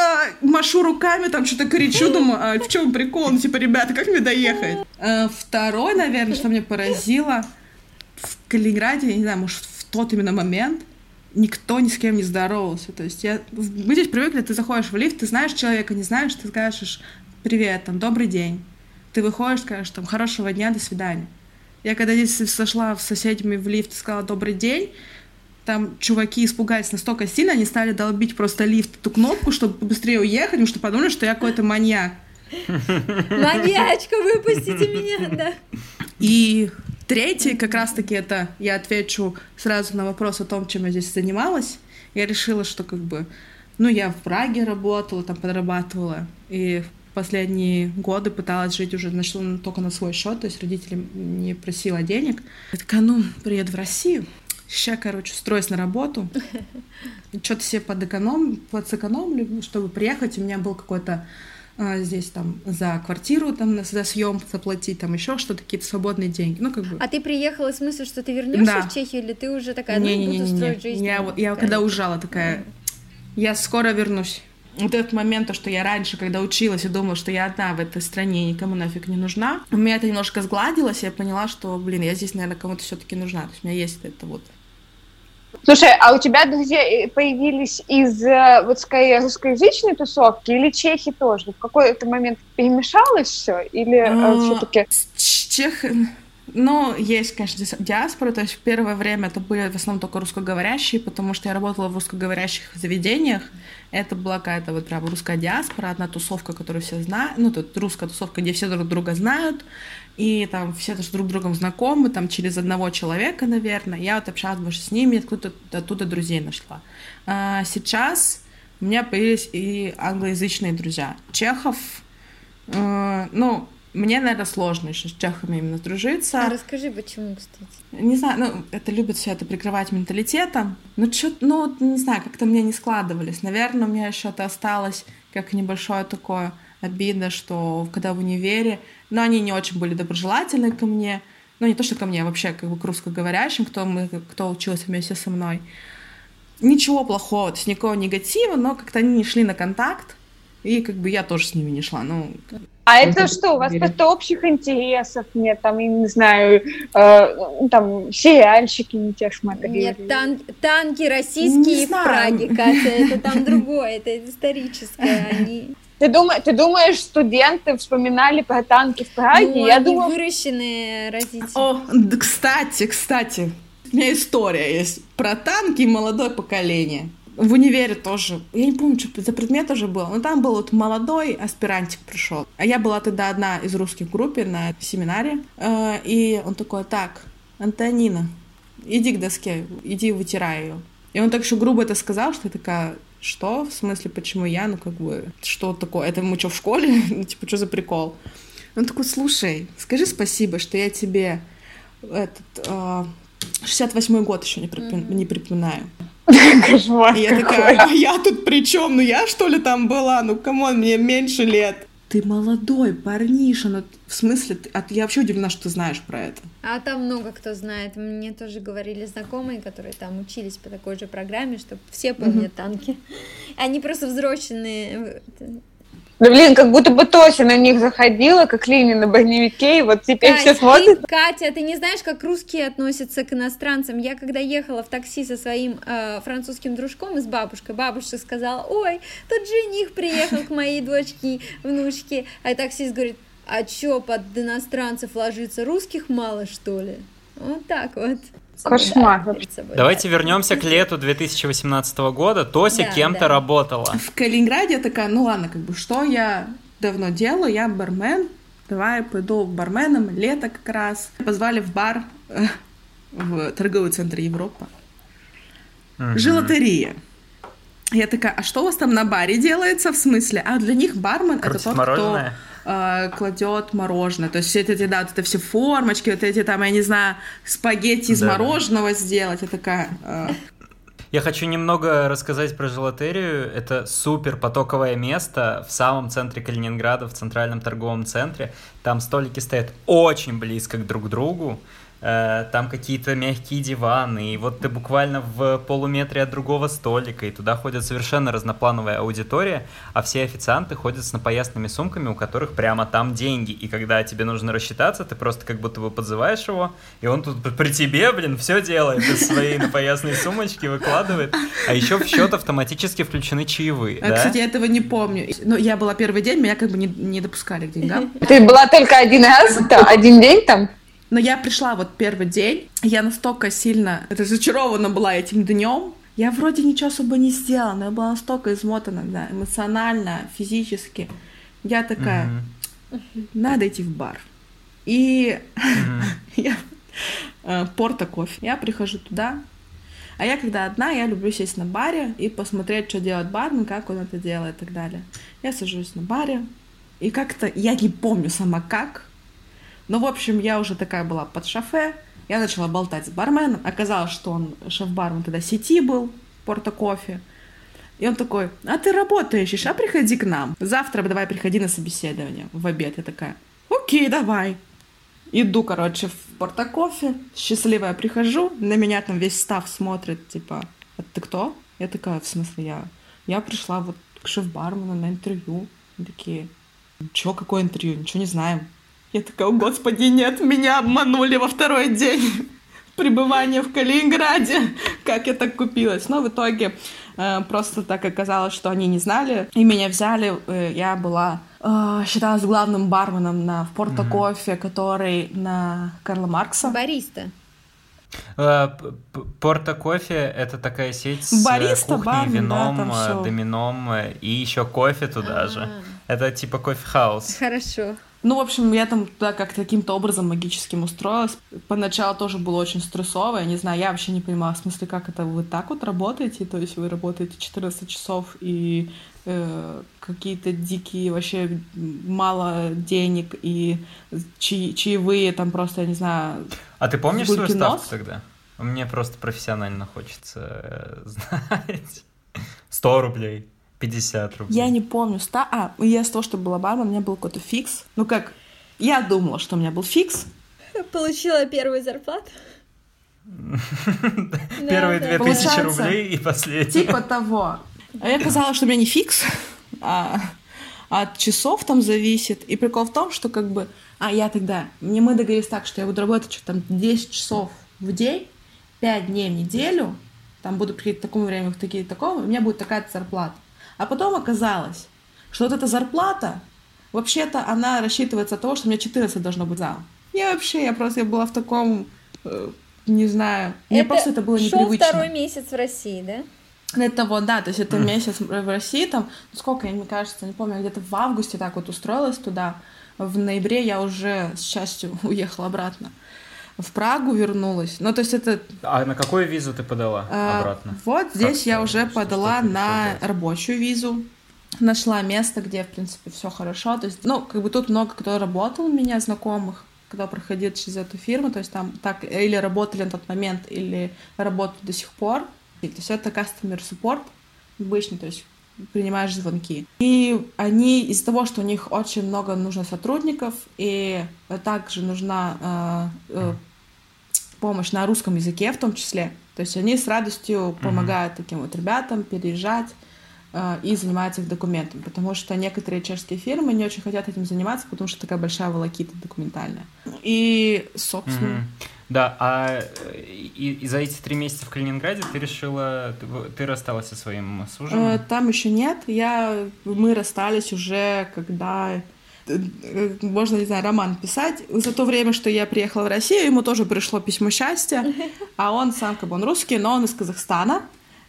машу руками, там что-то кричу, думаю, в чем прикол, типа, ребята, как мне доехать? Второе, наверное, что меня поразило, в Калининграде, я не знаю, может, в тот именно момент, никто ни с кем не здоровался. То есть мы здесь привыкли, ты заходишь в лифт, ты знаешь человека, не знаешь, ты скажешь «Привет», там, «Добрый день». Ты выходишь, скажешь там «Хорошего дня, до свидания». Я когда здесь сошла с соседями в лифт и сказала «Добрый день», там чуваки испугались настолько сильно, они стали долбить просто лифт эту кнопку, чтобы быстрее уехать, потому что подумали, что я какой-то маньяк. Маньячка, выпустите меня, да. И... Третий, как раз-таки, это я отвечу сразу на вопрос о том, чем я здесь занималась. Я решила, что как бы... Ну, я в Праге работала, там подрабатывала. И в последние годы пыталась жить уже начала только на свой счет, то есть родители не просила денег. Я такая, ну, приеду в Россию. Сейчас, короче, устроюсь на работу. Что-то себе подсэкономлю, чтобы приехать. У меня был какой-то... здесь там за квартиру, там за съем заплатить, там еще что-то, какие-то свободные деньги. Ну, как бы... А ты приехала с мыслью, что ты вернешься да. в Чехию, или ты уже такая, буду строить жизнь? Я когда уезжала такая, я скоро вернусь. Вот этот момент, то, что я раньше, когда училась и думала, что я одна в этой стране, никому нафиг не нужна, у меня это немножко сгладилось, я поняла, что, я здесь, наверное, кому-то все-таки нужна. То есть у меня есть это вот... Слушай, а у тебя друзья появились из, вот скорее, русскоязычной тусовки или чехи тоже? В какой-то момент перемешалось все или все-таки? Есть, конечно, диаспора, то есть в первое время это были в основном только русскоговорящие, потому что я работала в русскоговорящих заведениях, это была какая-то вот прям русская диаспора, одна тусовка, которую все знают, тут русская тусовка, где все друг друга знают, и там все тоже друг с другом знакомы, там через одного человека, наверное, я вот общалась больше с ними, откуда-то оттуда друзей нашла. А сейчас у меня появились и англоязычные друзья. Чехов, мне, наверное, сложно еще с чехами именно дружиться. А расскажи, почему, кстати? Не знаю, это любят все это прикрывать менталитетом. Не знаю, как-то у меня не складывались. Наверное, у меня еще это осталось как небольшое такое обида, что когда в универе... Они не очень были доброжелательны ко мне. Не то, что ко мне, а вообще как бы к русскоговорящим, кто учился вместе со мной. Ничего плохого, то есть никакого негатива, но как-то они не шли на контакт. И я тоже с ними не шла. Это что, у вас просто общих интересов нет, там, я не знаю, там, сериальщики не тех смотрели? Нет, танки российские в Праге, Катя, это там другое, это историческое, они... Ты думаешь, студенты вспоминали про танки в Праге? Выращенные родители. Кстати, у меня история есть про танки и молодое поколение. В универе тоже, я не помню, что за предмет уже был, но там был вот молодой аспирантик пришел. А я была тогда одна из русских групп на семинаре, и он такой, так, Антонина, иди к доске, иди вытирай ее. И он так еще грубо это сказал, что я такая, что, в смысле, почему я, что такое, это мы что, в школе, что за прикол? Он такой, слушай, скажи спасибо, что я тебе 68-й год еще не припоминаю. Кошмар. Я такая, а я тут при чем? Я что ли там была? Камон, мне меньше лет. Ты молодой парниша, в смысле, я вообще удивлена, что ты знаешь про это. А там много кто знает. Мне тоже говорили знакомые, которые там учились по такой же программе, что все помнят танки. Они просто взросленные. Как будто бы Тося на них заходила, как Лини на броневике, и вот теперь все смотрят. Катя, ты не знаешь, как русские относятся к иностранцам? Я когда ехала в такси со своим французским дружком и с бабушкой, бабушка сказала, ой, тут жених приехал к моей дочке, внучке, а таксист говорит, а чё, под иностранцев ложится, русских мало, что ли? Вот так вот. Кошмар. Давайте вернемся к лету 2018 года. Тося кем-то работала. В Калининграде я такая, что я давно делаю? Я бармен успеваю, пойду барменом, лето как раз. Позвали в бар в торговый центр Европа. Желатерия. Я такая, а что у вас там на баре делается? В смысле? А для них бармен — это тот, кто кладет мороженое. То есть это, да, вот это все формочки, вот эти там, я не знаю, спагетти из мороженого сделать. Я такая... Я хочу немного рассказать про желатерию. Это супер потоковое место в самом центре Калининграда, в центральном торговом центре. Там столики стоят очень близко друг к другу. Там какие-то мягкие диваны, и вот ты буквально в полуметре от другого столика, и туда ходит совершенно разноплановая аудитория, а все официанты ходят с напоясными сумками, у которых прямо там деньги, и когда тебе нужно рассчитаться, ты просто как будто бы подзываешь его, и он тут при тебе, блин, все делает из своей напоясной сумочки, выкладывает, а еще в счет автоматически включены чаевые. Кстати, я этого не помню, но я была первый день, меня как бы не допускали к деньгам. Ты была только один раз, один день там? Но я пришла вот первый день, я настолько сильно разочарована была этим днем. Я вроде ничего особо не сделала, но я была настолько измотана, да, эмоционально, физически. Я такая, надо идти в бар. И я Порто-Кофе. Я прихожу туда, а я когда одна, я люблю сесть на баре и посмотреть, что делает бармен, как он это делает и так далее. Я сажусь на баре, и как-то я не помню сама как. Ну, в общем, я уже такая была под шофе, я начала болтать с барменом, оказалось, что он шеф-бармен тогда сети был, Порто-Кофе, и он такой, а ты работаешь, а приходи к нам, завтра давай приходи на собеседование в обед, я такая, окей, давай. Иду, короче, в Порто-Кофе, счастливая прихожу, на меня там весь став смотрит, типа, а ты кто? Я такая, в смысле, я пришла вот к шеф-бармену на интервью, они такие, чё, какое интервью, ничего не знаем. Я такая, о господи, нет, меня обманули во второй день пребывания в Калининграде. Как я так купилась? Но в итоге просто так оказалось, что они не знали. И меня взяли, я была, считалась главным барменом в Порто-Кофе, который на Карла Маркса. Бариста. Порто-Кофе — это такая сеть с кухней, бар, вином, да, домином и еще кофе туда же. Это типа кофе-хаус. Хорошо. Ну, в общем, я там туда как-то каким-то образом магическим устроилась. Поначалу тоже было очень стрессово, я не знаю, я вообще не понимала, в смысле, как это вы так вот работаете, то есть вы работаете 14 часов и какие-то дикие, вообще мало денег и чаевые там просто, я не знаю... А ты помнишь свою ставку тогда? Мне просто профессионально хочется знать. 100 рублей. 50 рублей. Я не помню. Я с того, что была бармен, у меня был какой-то фикс. Ну как, я думала, что у меня был фикс. Получила первую зарплату. Первые 2000 рублей и последние. Типа того. А я казалась, что у меня не фикс, а от часов там зависит. И прикол в том, что как бы... мы договорились так, что я буду работать что-то там 10 часов в день, 5 дней в неделю, там буду приходить к такому времени, к такому, у меня будет такая-то зарплата. А потом оказалось, что вот эта зарплата, вообще-то она рассчитывается от того, что у меня 14 должно быть зал. Я была в таком, не знаю, мне просто это было непривычно. Шел второй месяц в России, да? Это вот, да, то есть это месяц в России, там, сколько, мне кажется, не помню, где-то в августе так вот устроилась туда, в ноябре я уже, с счастью, уехала обратно. В Прагу вернулась. Ну, то есть это... А на какую визу ты подала обратно? Вот здесь я уже подала на рабочую визу. Нашла место, где, в принципе, все хорошо. То есть, ну, как бы тут много кто работал у меня, знакомых, кто проходил через эту фирму. То есть там так или работали на тот момент, или работают до сих пор. То есть это customer support обычно, то есть принимаешь звонки. И они из-за того, что у них очень много нужно сотрудников, и также нужна помощь на русском языке в том числе. То есть они с радостью помогают таким вот ребятам переезжать и занимаются их документами, потому что некоторые чешские фирмы не очень хотят этим заниматься, потому что такая большая волокита документальная. И, собственно... Да, а и за эти 3 месяца в Калининграде ты решила... Ты рассталась со своим мужем? Там еще нет. Мы расстались уже, когда... Можно, не знаю, роман писать. За то время, что я приехала в Россию, ему тоже пришло письмо счастья. А он сам, как бы, он русский, но он из Казахстана.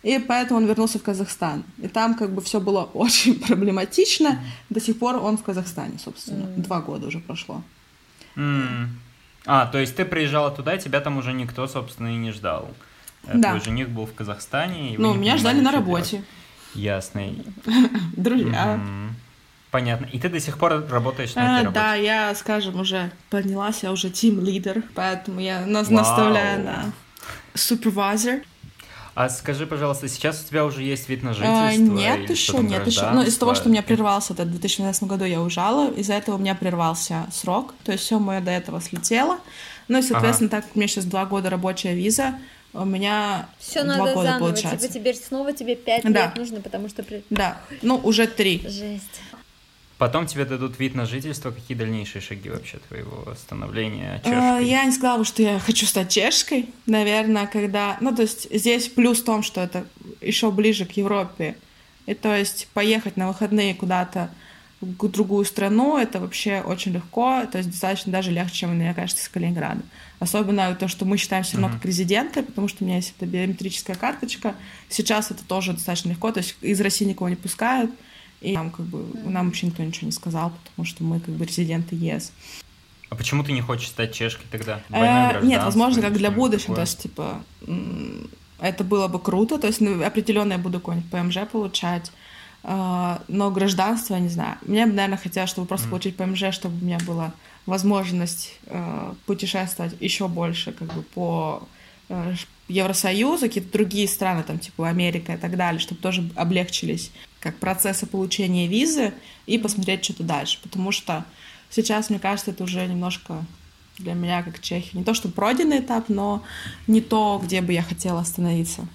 И поэтому он вернулся в Казахстан. И там как бы все было очень проблематично. До сих пор он в Казахстане, собственно. 2 года уже прошло. А, то есть ты приезжала туда, и тебя там уже никто, собственно, и не ждал. Да. Твой жених был в Казахстане. И ну, меня ждали на работе. Ясно. Друзья. Понятно. И ты до сих пор работаешь на этой работе? Да, я, скажем, уже поднялась, я уже тим-лидер, поэтому я наставляю на супервайзер. А скажи, пожалуйста, сейчас у тебя уже есть вид на жительство? Нет, еще. Ну, из-за того, что у меня прервался, в 2018 году я уезжала, из-за этого у меня прервался срок, то есть все мое до этого слетело. Ну и, соответственно, так как у меня сейчас 2 года рабочая виза, у меня все 2 года получается. Все надо заново, теперь 5 лет нужно, потому что... Да, ну уже 3. Жесть. Потом тебе дадут вид на жительство. Какие дальнейшие шаги вообще твоего становления чешкой? Я не сказала, что я хочу стать чешкой. Наверное, когда... Ну, то есть здесь плюс в том, что это еще ближе к Европе. И то есть поехать на выходные куда-то в другую страну, это вообще очень легко. То есть достаточно даже легче, чем, мне кажется, из Калининграда. Особенно то, что мы считаем все равно как резиденты, потому что у меня есть эта биометрическая карточка. Сейчас это тоже достаточно легко. То есть из России никого не пускают. И нам, как бы, нам вообще никто ничего не сказал, потому что мы как бы резиденты ЕС. А почему ты не хочешь стать чешкой тогда? Нет, возможно, как для будущего. То есть, типа, это было бы круто. То есть, определенно я буду какой-нибудь ПМЖ получать. Но гражданство, я не знаю. Мне бы, наверное, хотелось, чтобы просто получить ПМЖ, чтобы у меня была возможность путешествовать еще больше, как бы, по... Евросоюза, какие-то другие страны, там, типа Америка и так далее, чтобы тоже облегчились как процессы получения визы и посмотреть что-то дальше. Потому что сейчас, мне кажется, это уже немножко для меня, как Чехии, не то что пройденный этап, но не то, где бы я хотела остановиться.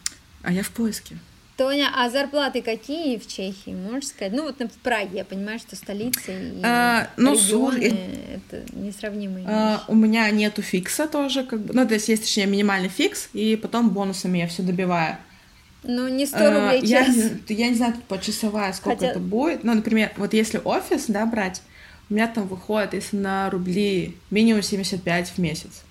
А я в поиске. Тоня, а зарплаты какие в Чехии, можешь сказать? Ну, вот в Праге, я понимаю, что столица и регионы, это несравнимые вещи. У меня нету фикса тоже, как бы, ну, то есть, точнее, минимальный фикс, и потом бонусами я все добиваю. Ну, не 100 рублей час. Я не знаю, тут почасовая, сколько это будет. Ну, например, вот если офис, да, брать, у меня там выходит, если на рубли, минимум 75 в месяц.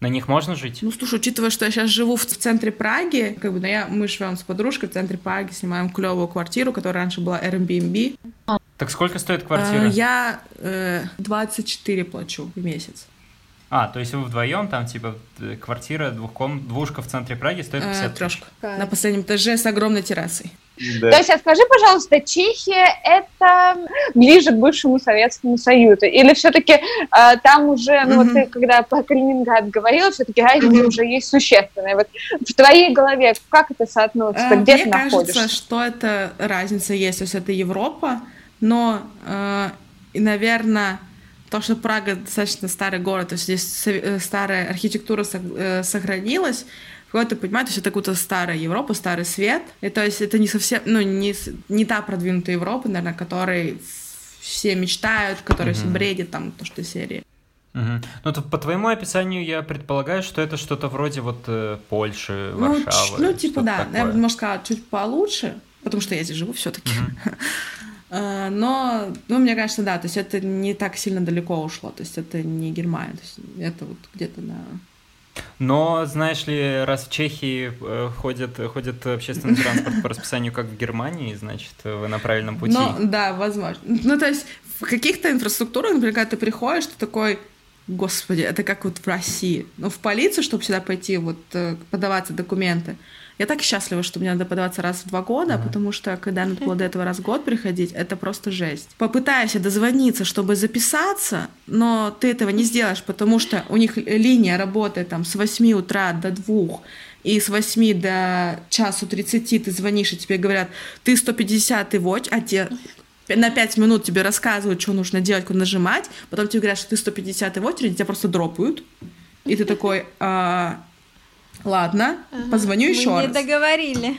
На них можно жить? Ну, слушай, учитывая, что я сейчас живу в центре Праги, как бы, ну, мы живем с подружкой в центре Праги, снимаем клевую квартиру, которая раньше была Airbnb. Так сколько стоит квартира? Я 24 плачу в месяц. А, то есть вы вдвоем там, типа, квартира, двушка в центре Праги стоит 50 тысяч? На последнем этаже с огромной террасой. Да. То есть, а скажи, пожалуйста, Чехия – это ближе к бывшему Советскому Союзу? Или все-таки там уже, ну вот ты когда про Калининград говорила, все-таки разница уже есть существенная. Вот в твоей голове как это соотносится? Где ты находишься? Мне кажется, что это разница есть. То есть это Европа, но, и, наверное, то, что Прага достаточно старый город, то есть здесь старая архитектура сохранилась, ты понимаешь, то есть это какая-то старая Европа, старый свет, и то есть это не совсем, ну, не та продвинутая Европа, наверное, о которой все мечтают, которой все бредят, там, то, что серии. Ну, то, по твоему описанию я предполагаю, что это что-то вроде вот Польши, Варшавы. Ну, типа, да, я бы, может, сказала, чуть получше, потому что я здесь живу все-таки. Но, ну, мне кажется, да, то есть это не так сильно далеко ушло, то есть это не Германия, то есть это вот где-то на... Но, знаешь ли, раз в Чехии ходит общественный транспорт по расписанию, как в Германии, значит, вы на правильном пути. Ну, да, возможно. Ну, то есть в каких-то инфраструктурах, например, когда ты приходишь, ты такой, господи, это как вот в России. Ну, в полицию, чтобы сюда пойти, вот, подаваться документы. Я так счастлива, что мне надо подаваться раз в 2 года, потому что, когда надо было до этого раз в год приходить, это просто жесть. Попытаюсь дозвониться, чтобы записаться, но ты этого не сделаешь, потому что у них линия работает там с 8 утра до 2, и с 8 до 1:30 ты звонишь, и тебе говорят, ты 150-й вотч, а тебе... На 5 минут тебе рассказывают, что нужно делать, куда нажимать, потом тебе говорят, что ты 150-й в очереди, тебя просто дропают, и ты такой... Ладно, позвоню еще раз. Мы не договорили.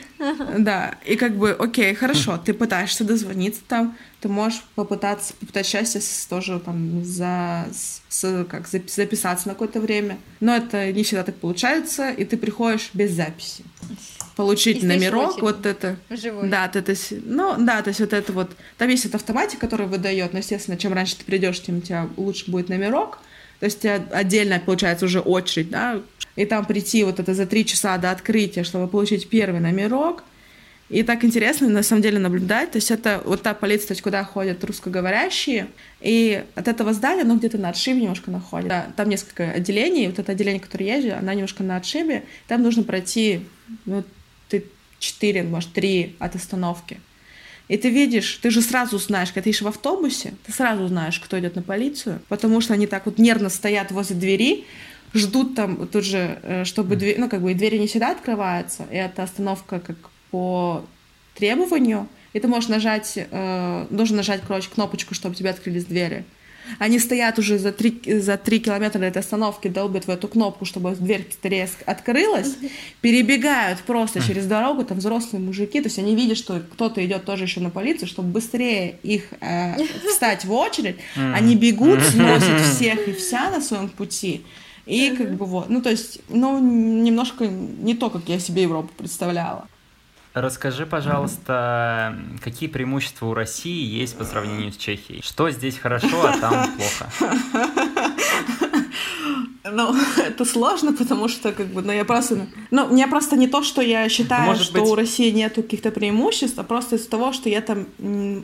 Да, и как бы, окей, хорошо, ты пытаешься дозвониться там, ты можешь попытать счастье тоже там записаться на какое-то время, но это не всегда так получается, и ты приходишь без записи. Получить номерок, вот это... Живой. Да, то есть, ну, да, то есть вот это вот... Там есть этот автоматик, который выдает, но, естественно, чем раньше ты придешь, тем у тебя лучше будет номерок. То есть отдельно, получается, уже очередь, да, и там прийти вот это за 3 часа до открытия, чтобы получить первый номерок. И так интересно, на самом деле, наблюдать. То есть это вот та полиция, то есть куда ходят русскоговорящие. И от этого здания, оно где-то на отшибе немножко находится. Там несколько отделений. Вот это отделение, которое я езжу, оно немножко на отшибе. Там нужно пройти, ну, 4, может, 3 от остановки. И ты видишь, ты же сразу знаешь, когда ты едешь в автобусе, ты сразу знаешь, кто идет на полицию, потому что они так вот нервно стоят возле двери, ждут там тут же, чтобы дверь, ну, как бы, и двери не всегда открываются, и это остановка как по требованию, и ты можешь нажать, должен нажать, короче, кнопочку, чтобы тебе открылись двери. Они стоят уже за 3 километра до этой остановки, долбят в эту кнопку, чтобы дверь резко открылась, перебегают просто через дорогу, там взрослые мужики, то есть они видят, что кто-то идет тоже еще на полицию, чтобы быстрее их встать в очередь, они бегут, сносят всех и вся на своем пути, и как бы вот, ну то есть, ну немножко не то, как я себе Европу представляла. Расскажи, пожалуйста, какие преимущества у России есть по сравнению с Чехией? Что здесь хорошо, а там плохо? Ну, это сложно, потому что, как бы, я просто не то, что я считаю, может что быть... у России нету каких-то преимуществ, а просто из-за того, что я там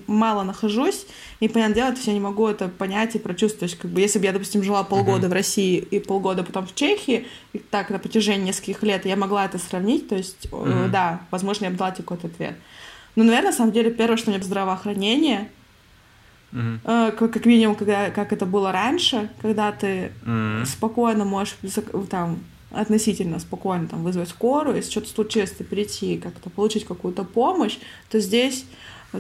мало нахожусь, и, понятное дело, то есть я не могу это понять и прочувствовать. Как бы, если бы я, допустим, жила полгода в России и полгода потом в Чехии, и так на протяжении нескольких лет я могла это сравнить, то есть, да, возможно, я бы дала тебе какой-то ответ. Но, наверное, на самом деле, первое, что у меня — здравоохранение. Как минимум, как это было раньше, когда ты спокойно можешь, там, относительно спокойно там, вызвать скорую, если что-то случилось, ты прийти как-то получить какую-то помощь, то здесь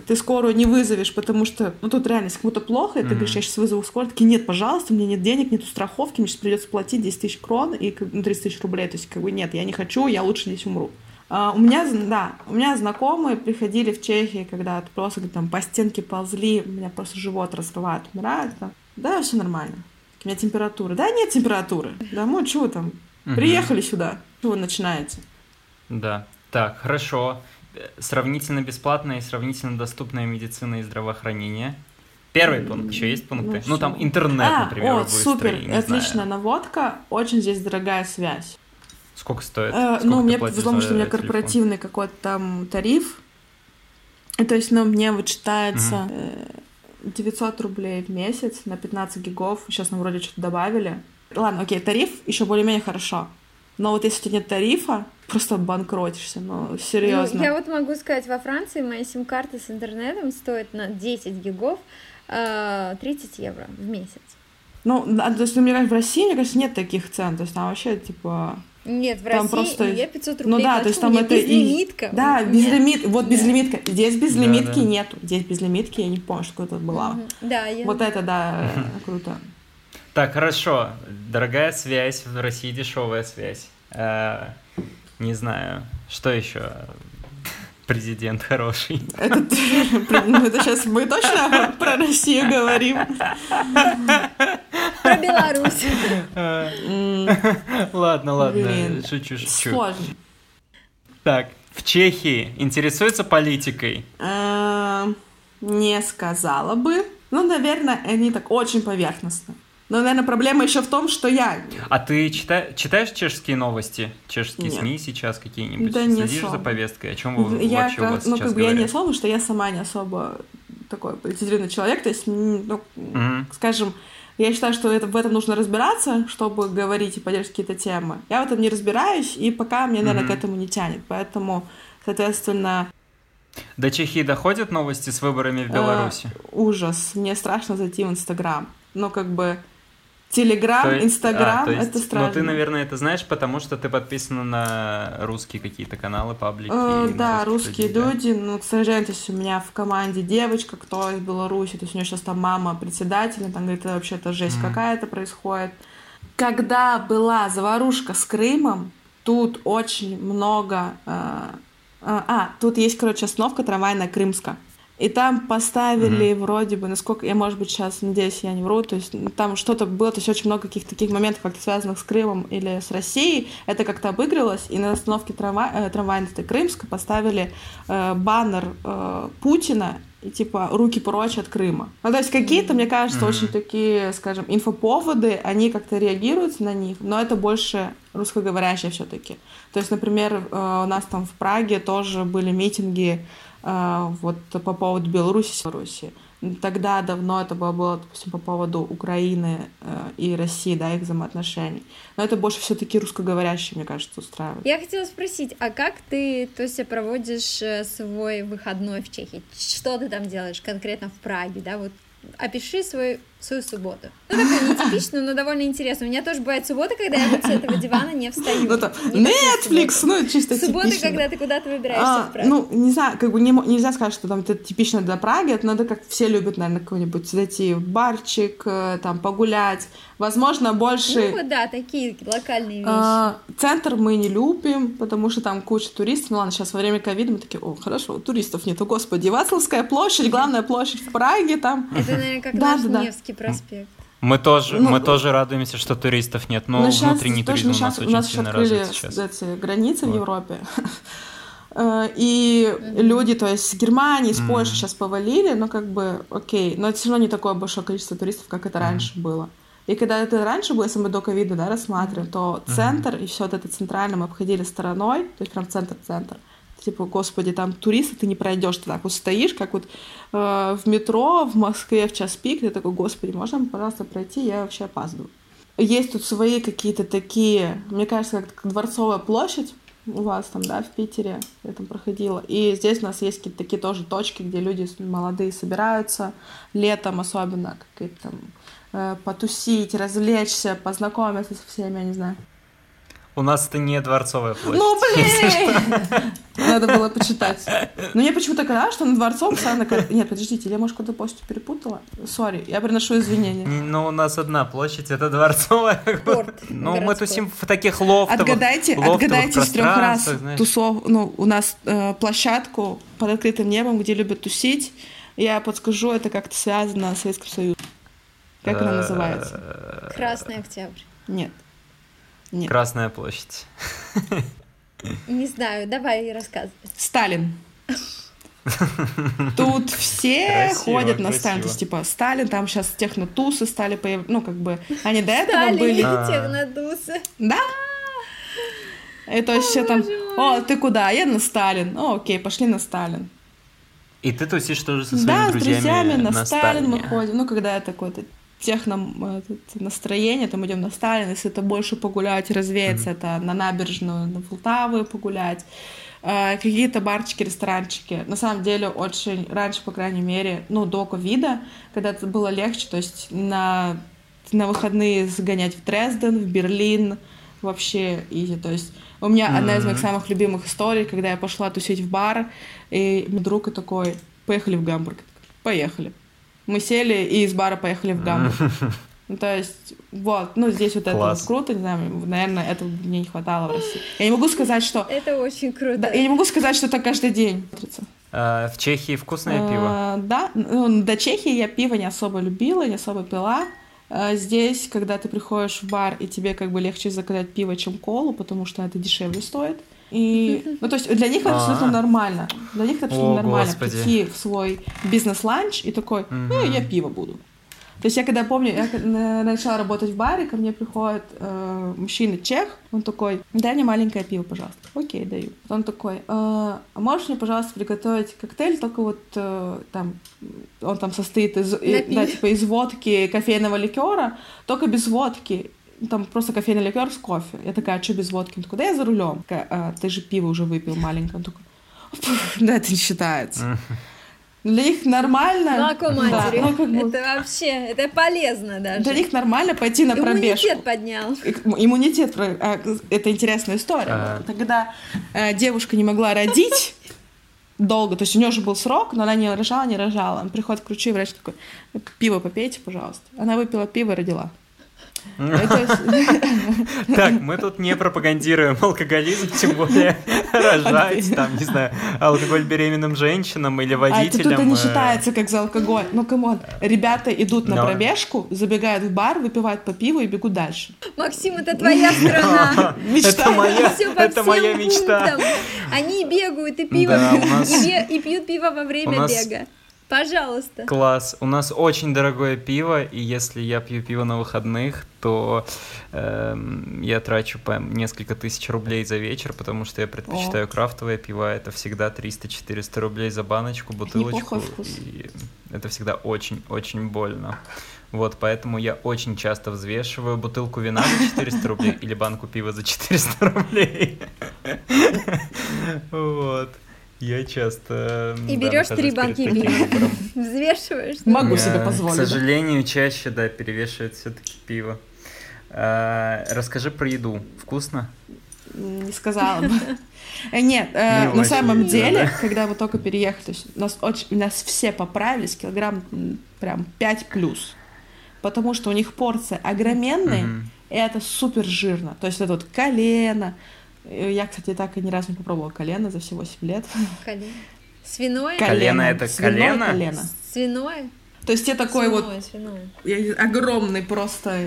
ты скорую не вызовешь, потому что, ну, тут реально, если кому-то плохо, и ты говоришь, я сейчас вызову скорую, такие, нет, пожалуйста, у меня нет денег, нету страховки, мне сейчас придется платить 10 тысяч крон и 30 тысяч рублей, то есть, как бы, нет, я не хочу, я лучше здесь умру. У меня знакомые приходили в Чехии, когда просто там по стенке ползли, у меня просто живот разрывает, умирает. Там. Да, все нормально. У меня температура. Да, нет температуры. Да, ну, чего там? Приехали сюда. Чего начинаете? Да. Так, хорошо. Сравнительно бесплатная и сравнительно доступная медицина и здравоохранение. Первый пункт. Еще есть пункты? Ну, там интернет, например, будет супер. Отличная наводка. Очень здесь дорогая связь. Сколько стоит? Ну, мне повезло, что у меня корпоративный какой-то там тариф. То есть, ну, мне вычитается 900 рублей в месяц на 15 гигов. Сейчас нам вроде что-то добавили. Ладно, окей, тариф еще более-менее хорошо. Но вот если у тебя нет тарифа, просто банкротишься, ну, серьезно. Ну, я вот могу сказать, во Франции моя сим-карта с интернетом стоит на 10 гигов 30 евро в месяц. Ну, то есть, мне кажется, в России, мне кажется, нет таких цен. То есть, там вообще, типа... Нет, в там России просто... я 500 рублей, ну, да, плачу, то есть там это безлимитка. Да, безлимит, вот безлимитка. Здесь безлимитки нету. Здесь безлимитки, я не помню, что это была. Да, вот я... это, да, круто. Так, хорошо. Дорогая связь, в России дешевая связь. Не знаю, что еще? Президент хороший. Это сейчас мы точно про Россию говорим? Про Беларусь. Ладно, шучу. Сложно. Так, в Чехии интересуются политикой? Не сказала бы. Ну, наверное, они так очень поверхностно. Но, наверное, проблема еще в том, что я... А ты читаешь чешские новости? Чешские Нет. СМИ сейчас какие-нибудь? Да, не особо. За повесткой? О чем вы вообще у вас сейчас говорите? Я не особо, что я сама не особо такой политизированный человек. То есть, ну, скажем... Я считаю, что в этом нужно разбираться, чтобы говорить и поддерживать какие-то темы. Я в этом не разбираюсь, и пока мне, наверное, к этому не тянет. Поэтому, соответственно... До Чехии доходят новости с выборами в Беларуси? Ужас. Мне страшно зайти в Инстаграм. Но как бы... Телеграм, Инстаграм, это страшно. Но ты, наверное, это знаешь, потому что ты подписана на русские какие-то каналы, паблики. Да, русские люди. Ну, к сожалению, то есть у меня в команде девочка, кто из Беларуси, то есть у нее сейчас там мама председателя, там говорит, вообще-то жесть какая-то происходит. Когда была заварушка с Крымом, тут очень много... тут есть, короче, остановка трамвайная Крымска. И там поставили вроде бы, насколько я, может быть, сейчас, надеюсь, я не вру, то есть там что-то было, то есть очень много каких-то таких моментов, как-то связанных с Крымом или с Россией, это как-то обыгрывалось, и на остановке трамвайной Крымска поставили баннер Путина и типа руки прочь от Крыма. Ну, то есть какие-то, мне кажется, очень такие, скажем, инфоповоды, они как-то реагируют на них, но это больше русскоговорящие все-таки. То есть, например, у нас там в Праге тоже были митинги вот по поводу Беларуси. Тогда давно это было, допустим, по поводу Украины и России, да, их взаимоотношений. Но это больше все-таки русскоговорящие, мне кажется, устраивает. Я хотела спросить, а как ты, Тося, проводишь свой выходной в Чехии? Что ты там делаешь конкретно в Праге, да, вот? Опиши свою субботу. Ну, такая нетипичная, но довольно интересная. У меня тоже бывает суббота, когда я вот с этого дивана не встаю. Ну, там, Netflix, ну, чисто суббота, типично. Суббота, когда ты куда-то выбираешься в Прагу. Ну, не знаю, как бы нельзя сказать, что там это типично для Праги. Это надо, как все любят, наверное, какой-нибудь зайти в барчик, там, погулять. Возможно, больше... Ну, да, такие локальные вещи. Центр мы не любим, потому что там куча туристов. Ну, ладно, сейчас во время ковида мы такие, о, хорошо, туристов нет. О, господи, Вацлавская площадь, главная площадь в Праге, там... Это, наверное, как наш Невский проспект. Мы тоже радуемся, что туристов нет, но внутренний туризм у нас очень сильно развит сейчас. У нас открыли границы в Европе. И люди, то есть с Германии, с Польши сейчас повалили, но как бы окей. Но это все равно не такое большое количество туристов, как это раньше было. И когда это раньше было, если мы до ковида, да, рассматриваем, то центр и все вот это центрально мы обходили стороной, то есть прям центр. Типа, господи, там туристы, ты не пройдешь, ты так вот стоишь, как вот в метро в Москве в час пик, ты такой, господи, можно, пожалуйста, пройти, я вообще опаздываю. Есть тут свои какие-то такие, мне кажется, как Дворцовая площадь у вас там, да, в Питере, я там проходила, и здесь у нас есть какие-то такие тоже точки, где люди молодые собираются, летом особенно, какие-то там потусить, развлечься, познакомиться со всеми, я не знаю. У нас это не Дворцовая площадь. Ну, блин! Надо было почитать. Но мне почему-то казалось, что на Дворцовом постоянно... Нет, подождите, я, может, какую-то площадь перепутала? Сори, я приношу извинения. Но у нас одна площадь, это Дворцовая. Порт. Ну, мы тусим в таких лофтовых пространствах. Отгадайте с 3 раз тусов... Ну, у нас площадку под открытым небом, где любят тусить. Я подскажу, это как-то связано с Советским Союзом. Как она называется? Красный Октябрь. Нет. Нет. Красная площадь. Не знаю, давай рассказывай. Сталин. Тут все ходят на Сталин. То есть, типа, Сталин, там сейчас технотусы стали появляться. Ну, как бы, они до этого были... технотусы. Да. И то есть все там, о, ты куда? Я на Сталин. О, окей, пошли на Сталин. И ты тусишь тоже со своими друзьями на Сталин мы ходим. Ну, когда я такой-то... техно настроение, там идем на Сталин, если это больше погулять, развеяться, это на набережную, на Полтаву погулять, какие-то барчики, ресторанчики. На самом деле, очень раньше, по крайней мере, ну, до ковида, когда это было легче, то есть на выходные сгонять в Дрезден, в Берлин, вообще изи, то есть у меня одна из моих самых любимых историй, когда я пошла тусить в бар, и друг и такой, поехали в Гамбург, поехали. Мы сели и из бара поехали в Гамбург. То есть, вот, ну, здесь вот это вот круто, не знаю, наверное, этого мне не хватало в России. Я не могу сказать, что... Это очень круто. Да, я не могу сказать, что это каждый день. В Чехии вкусное пиво? Да, ну, до Чехии я пиво не особо любила, не особо пила. Здесь, когда ты приходишь в бар, и тебе как бы легче заказать пиво, чем колу, потому что это дешевле стоит. И, ну, то есть для них это абсолютно нормально. Для них это абсолютно нормально прийти в свой бизнес-ланч и такой, я пиво буду. То есть я когда помню, я начала работать в баре, ко мне приходит мужчина-чех, он такой, дай мне маленькое пиво, пожалуйста. Окей, даю. Он такой, можешь мне, пожалуйста, приготовить коктейль, только вот там, он там состоит из водки, кофейного ликера, только без водки. Там просто кофейный ликер с кофе. Я такая, а что без водки? Он такой, да я за рулем. Я такая, а, ты же пиво уже выпил маленькое. Он такой, да, это не считается. Для них нормально... Молоко матери. Да, ну, как бы... Это вообще, это полезно даже. Для них нормально пойти на пробежку. Иммунитет поднял. Иммунитет, это интересная история. Когда девушка не могла родить... долго, то есть у нее же был срок, но она не рожала. Он приходит к врачу, и врач такой, пиво попейте, пожалуйста. Она выпила пиво и родила. Так, мы тут не пропагандируем алкоголизм, тем более рожать, там, не знаю, алкоголь беременным женщинам или водителям. Это не считается как за алкоголь. Ну, камон, ребята идут на пробежку, забегают в бар, выпивают по пиву и бегут дальше. Максим, это твоя страна. Это моя мечта. Они бегают и пиво, и пьют пиво во время бега. Пожалуйста. Класс. У нас очень дорогое пиво, и если я пью пиво на выходных, то я трачу по несколько тысяч рублей за вечер, потому что я предпочитаю крафтовое пиво. Это всегда 300-400 рублей за баночку, бутылочку. Неплохой вкус. И это всегда очень-очень больно. Вот, поэтому я очень часто взвешиваю бутылку вина за 400 рублей или банку пива за 400 рублей. Вот. Я часто... И берешь 3 банки пива, взвешиваешь. Могу себе позволить. К сожалению, чаще, да, перевешивает все-таки пиво. Расскажи про еду. Вкусно? Не сказала бы. Нет, на самом деле, когда мы только переехали, нас все поправились, килограмм прям 5+. Потому что у них порции огроменные, и это супер жирно. То есть это вот колено... Я, кстати, так и ни разу не попробовала колено за все 8 лет. Колено? Свиное? Колено — это колено? Колено. Свиное? То есть тебе такой свиное. Огромный просто,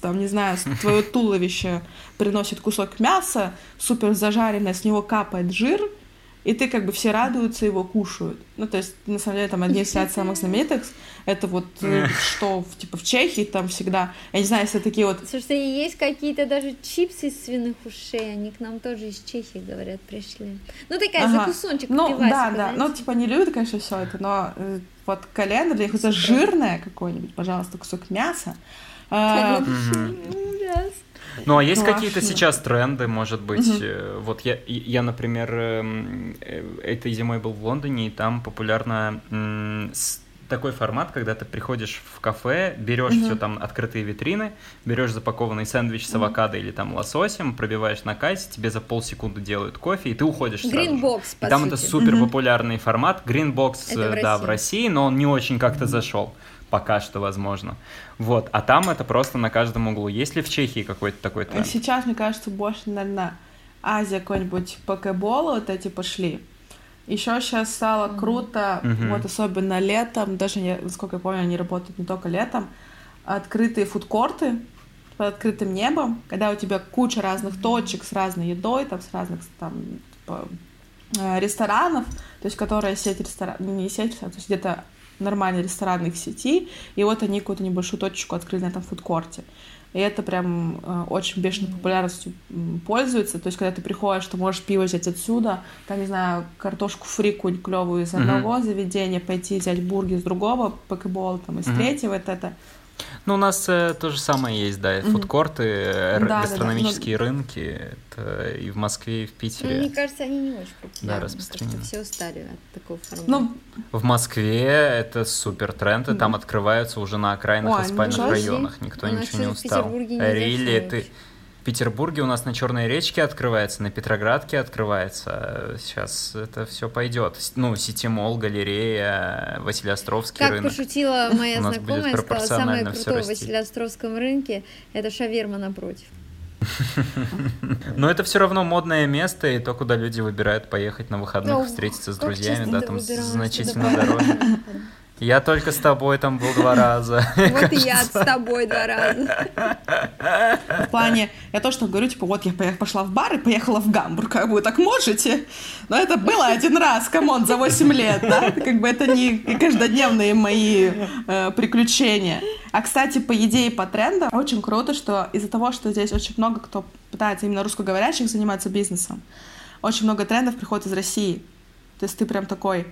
там, не знаю, твое туловище приносит кусок мяса, супер зажаренное, с него капает жир, и ты как бы все радуются, его кушают. Ну, то есть, на самом деле, там одни из самых знаменитых, это вот что, типа, в Чехии там всегда, я не знаю, если такие вот... Слушайте, есть какие-то даже чипсы из свиных ушей, они к нам тоже из Чехии, говорят, пришли. Ну, такая закусончик, ну, пивасика, да, знаете? Ну, типа, не любят, конечно, все это, но вот колено для них это жирное какое-нибудь, пожалуйста, кусок мяса. Ну, а есть какие-то сейчас тренды, может быть? Вот я, например, этой зимой был в Лондоне, и там популярно такой формат, когда ты приходишь в кафе, берешь все там открытые витрины, берешь запакованный сэндвич с авокадо или там лососем, пробиваешь на кассе, тебе за полсекунды делают кофе, и ты уходишь сразу. Гринбокс, по сути. Там это супер популярный формат. Гринбокс, да, в России, но он не очень как-то зашел. Пока что, возможно. Вот. А там это просто на каждом углу. Есть ли в Чехии какой-то такой тренд? Сейчас, мне кажется, больше, наверное, Азия, какой-нибудь покеболы вот эти пошли. Еще сейчас стало круто, вот особенно летом, даже, насколько я помню, они работают не только летом, открытые фудкорты под открытым небом, когда у тебя куча разных точек с разной едой, там, с разных там, типа, ресторанов, то есть, которые сеть ресторанов, не сеть, а то есть где-то нормальной ресторанной сети, и вот они какую-то небольшую точечку открыли на этом фудкорте. И это прям очень бешеной популярностью пользуется. То есть, когда ты приходишь, ты можешь пиво взять отсюда, там, не знаю, картошку фри какую-нибудь клёвую из одного заведения, пойти взять бургер из другого, покебол там из третьего, это. Ну, у нас то же самое есть, да, и фудкорты, гастрономические рынки, это и в Москве, и в Питере. Ну, мне кажется, они не очень популярны, потому что все устали от такого формата. Ну, в Москве это супер тренд, и там открываются уже на окраинах и спальных районах, никто ничего не устал. Рили, ты... В Петербурге у нас на Черной речке открывается, на Петроградке открывается. Сейчас это все пойдет. Ну, Ситимол, галерея, Василеостровский рынок. Как пошутила моя знакомая, сказала, самое крутое в Василеостровском рынке – это шаверма напротив. Но это все равно модное место и то, куда люди выбирают поехать на выходных, встретиться с друзьями, да, там значительно дороже. Я только с тобой там был 2 раза. Вот и я с тобой 2 раза. В плане, я то, что говорю, типа, вот я пошла в бар и поехала в Гамбург, как вы так можете? Но это было 1 раз, камон, за 8 лет, да? Как бы это не каждодневные мои приключения. А, кстати, по идее и по трендам, очень круто, что из-за того, что здесь очень много кто пытается именно русскоговорящих заниматься бизнесом, очень много трендов приходит из России. То есть ты прям такой...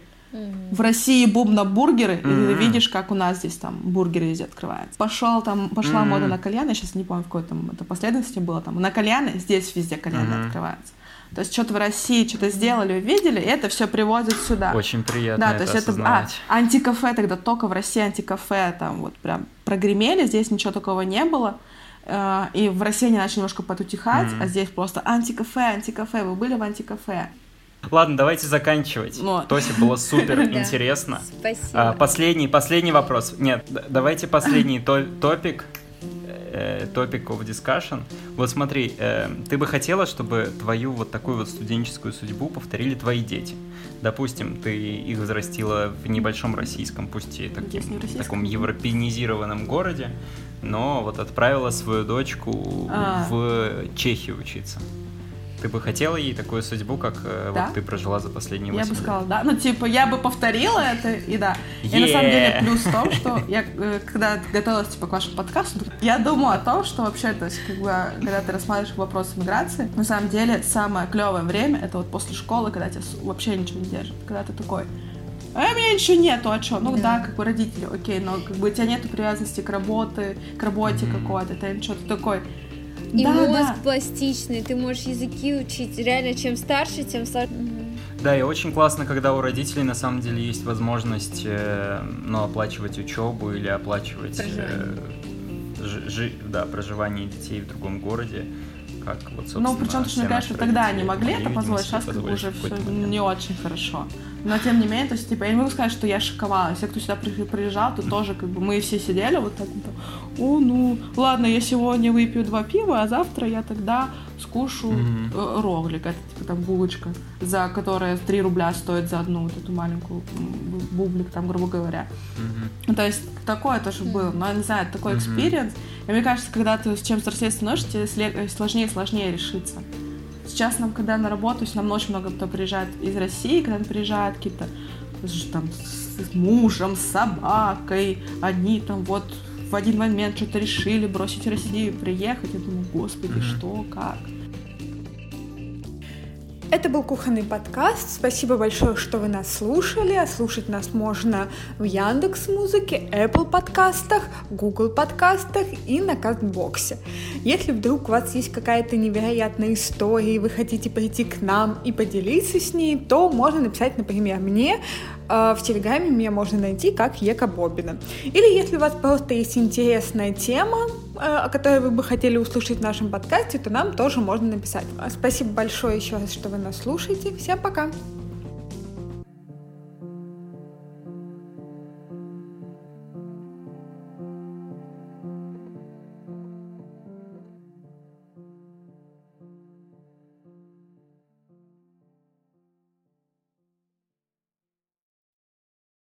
В России бум на бургеры, и ты видишь, как у нас здесь там бургеры везде открываются. Пошла мода на кальяны, я сейчас не помню, в какой там это последовательности было, там на кальяны, здесь везде кальяны открываются. То есть что-то в России что-то сделали, увидели, и это все приводит сюда. Очень приятно. Да, то есть осознавать. Это антикафе тогда только в России антикафе там вот прям прогремели, здесь ничего такого не было. И в России они начали немножко потутихать, а здесь просто антикафе, вы были в антикафе. Ладно, давайте заканчивать. Тосе было супер интересно. Спасибо. Последний вопрос. Нет, давайте последний топик. Topic of discussion. Вот смотри, ты бы хотела, чтобы твою вот такую вот студенческую судьбу повторили твои дети? Допустим, ты их взрастила в небольшом российском, пусть и таком европеинизированном городе, но вот отправила свою дочку в Чехию учиться. Ты бы хотела ей такую судьбу, как да? вот ты прожила за последние 8 лет? Я бы сказала, да. Ну, типа, я бы повторила это, и да. И на самом деле плюс в том, что я, когда готовилась, типа, к вашему подкасту, я думала о том, что вообще-то, как бы, когда ты рассматриваешь вопрос миграции, на самом деле самое клевое время — это вот после школы, когда тебя вообще ничего не держит, когда ты такой... А у меня ничего нету, а что? Ну да, как бы родители, окей, но как бы у тебя нету привязанности к работе какой-то, ты что-то такой. И да, мозг пластичный, ты можешь языки учить, реально, чем старше, тем старше. Да, и очень классно, когда у родителей на самом деле есть возможность, ну, оплачивать учебу или оплачивать проживание детей в другом городе. Как, вот, ну, причем, что мне кажется, тогда они могли это позволить, сейчас как бы уже все не очень хорошо. Но, тем не менее, то есть, типа, я не могу сказать, что я шоковала. Все, кто сюда приезжал, то тоже, как бы, мы все сидели вот так, о, ну, ладно, я сегодня выпью 2 пива, а завтра я тогда скушу роглик, это, типа, там, булочка, за которая 3 рубля стоит за одну вот эту маленькую бублик, там, грубо говоря. Ну, то есть, такое тоже было, но, я не знаю, такой экспириенс. И мне кажется, когда ты с чем взрослее становишься, тебе сложнее и сложнее решиться. Сейчас нам, когда на работу, нам очень много кто приезжает из России, когда приезжают какие-то там с мужем, с собакой, они там вот в один момент что-то решили бросить Россию и приехать. Я думаю, господи, что, как? Это был кухонный подкаст. Спасибо большое, что вы нас слушали. А слушать нас можно в Яндекс.Музыке, Apple подкастах, Google подкастах и на Castbox. Если вдруг у вас есть какая-то невероятная история, и вы хотите прийти к нам и поделиться с ней, то можно написать, например, мне. В Телеграме меня можно найти как Ека Бобина. Или если у вас просто есть интересная тема, о которой вы бы хотели услышать в нашем подкасте, то нам тоже можно написать. Спасибо большое еще раз, что вы нас слушаете. Всем пока!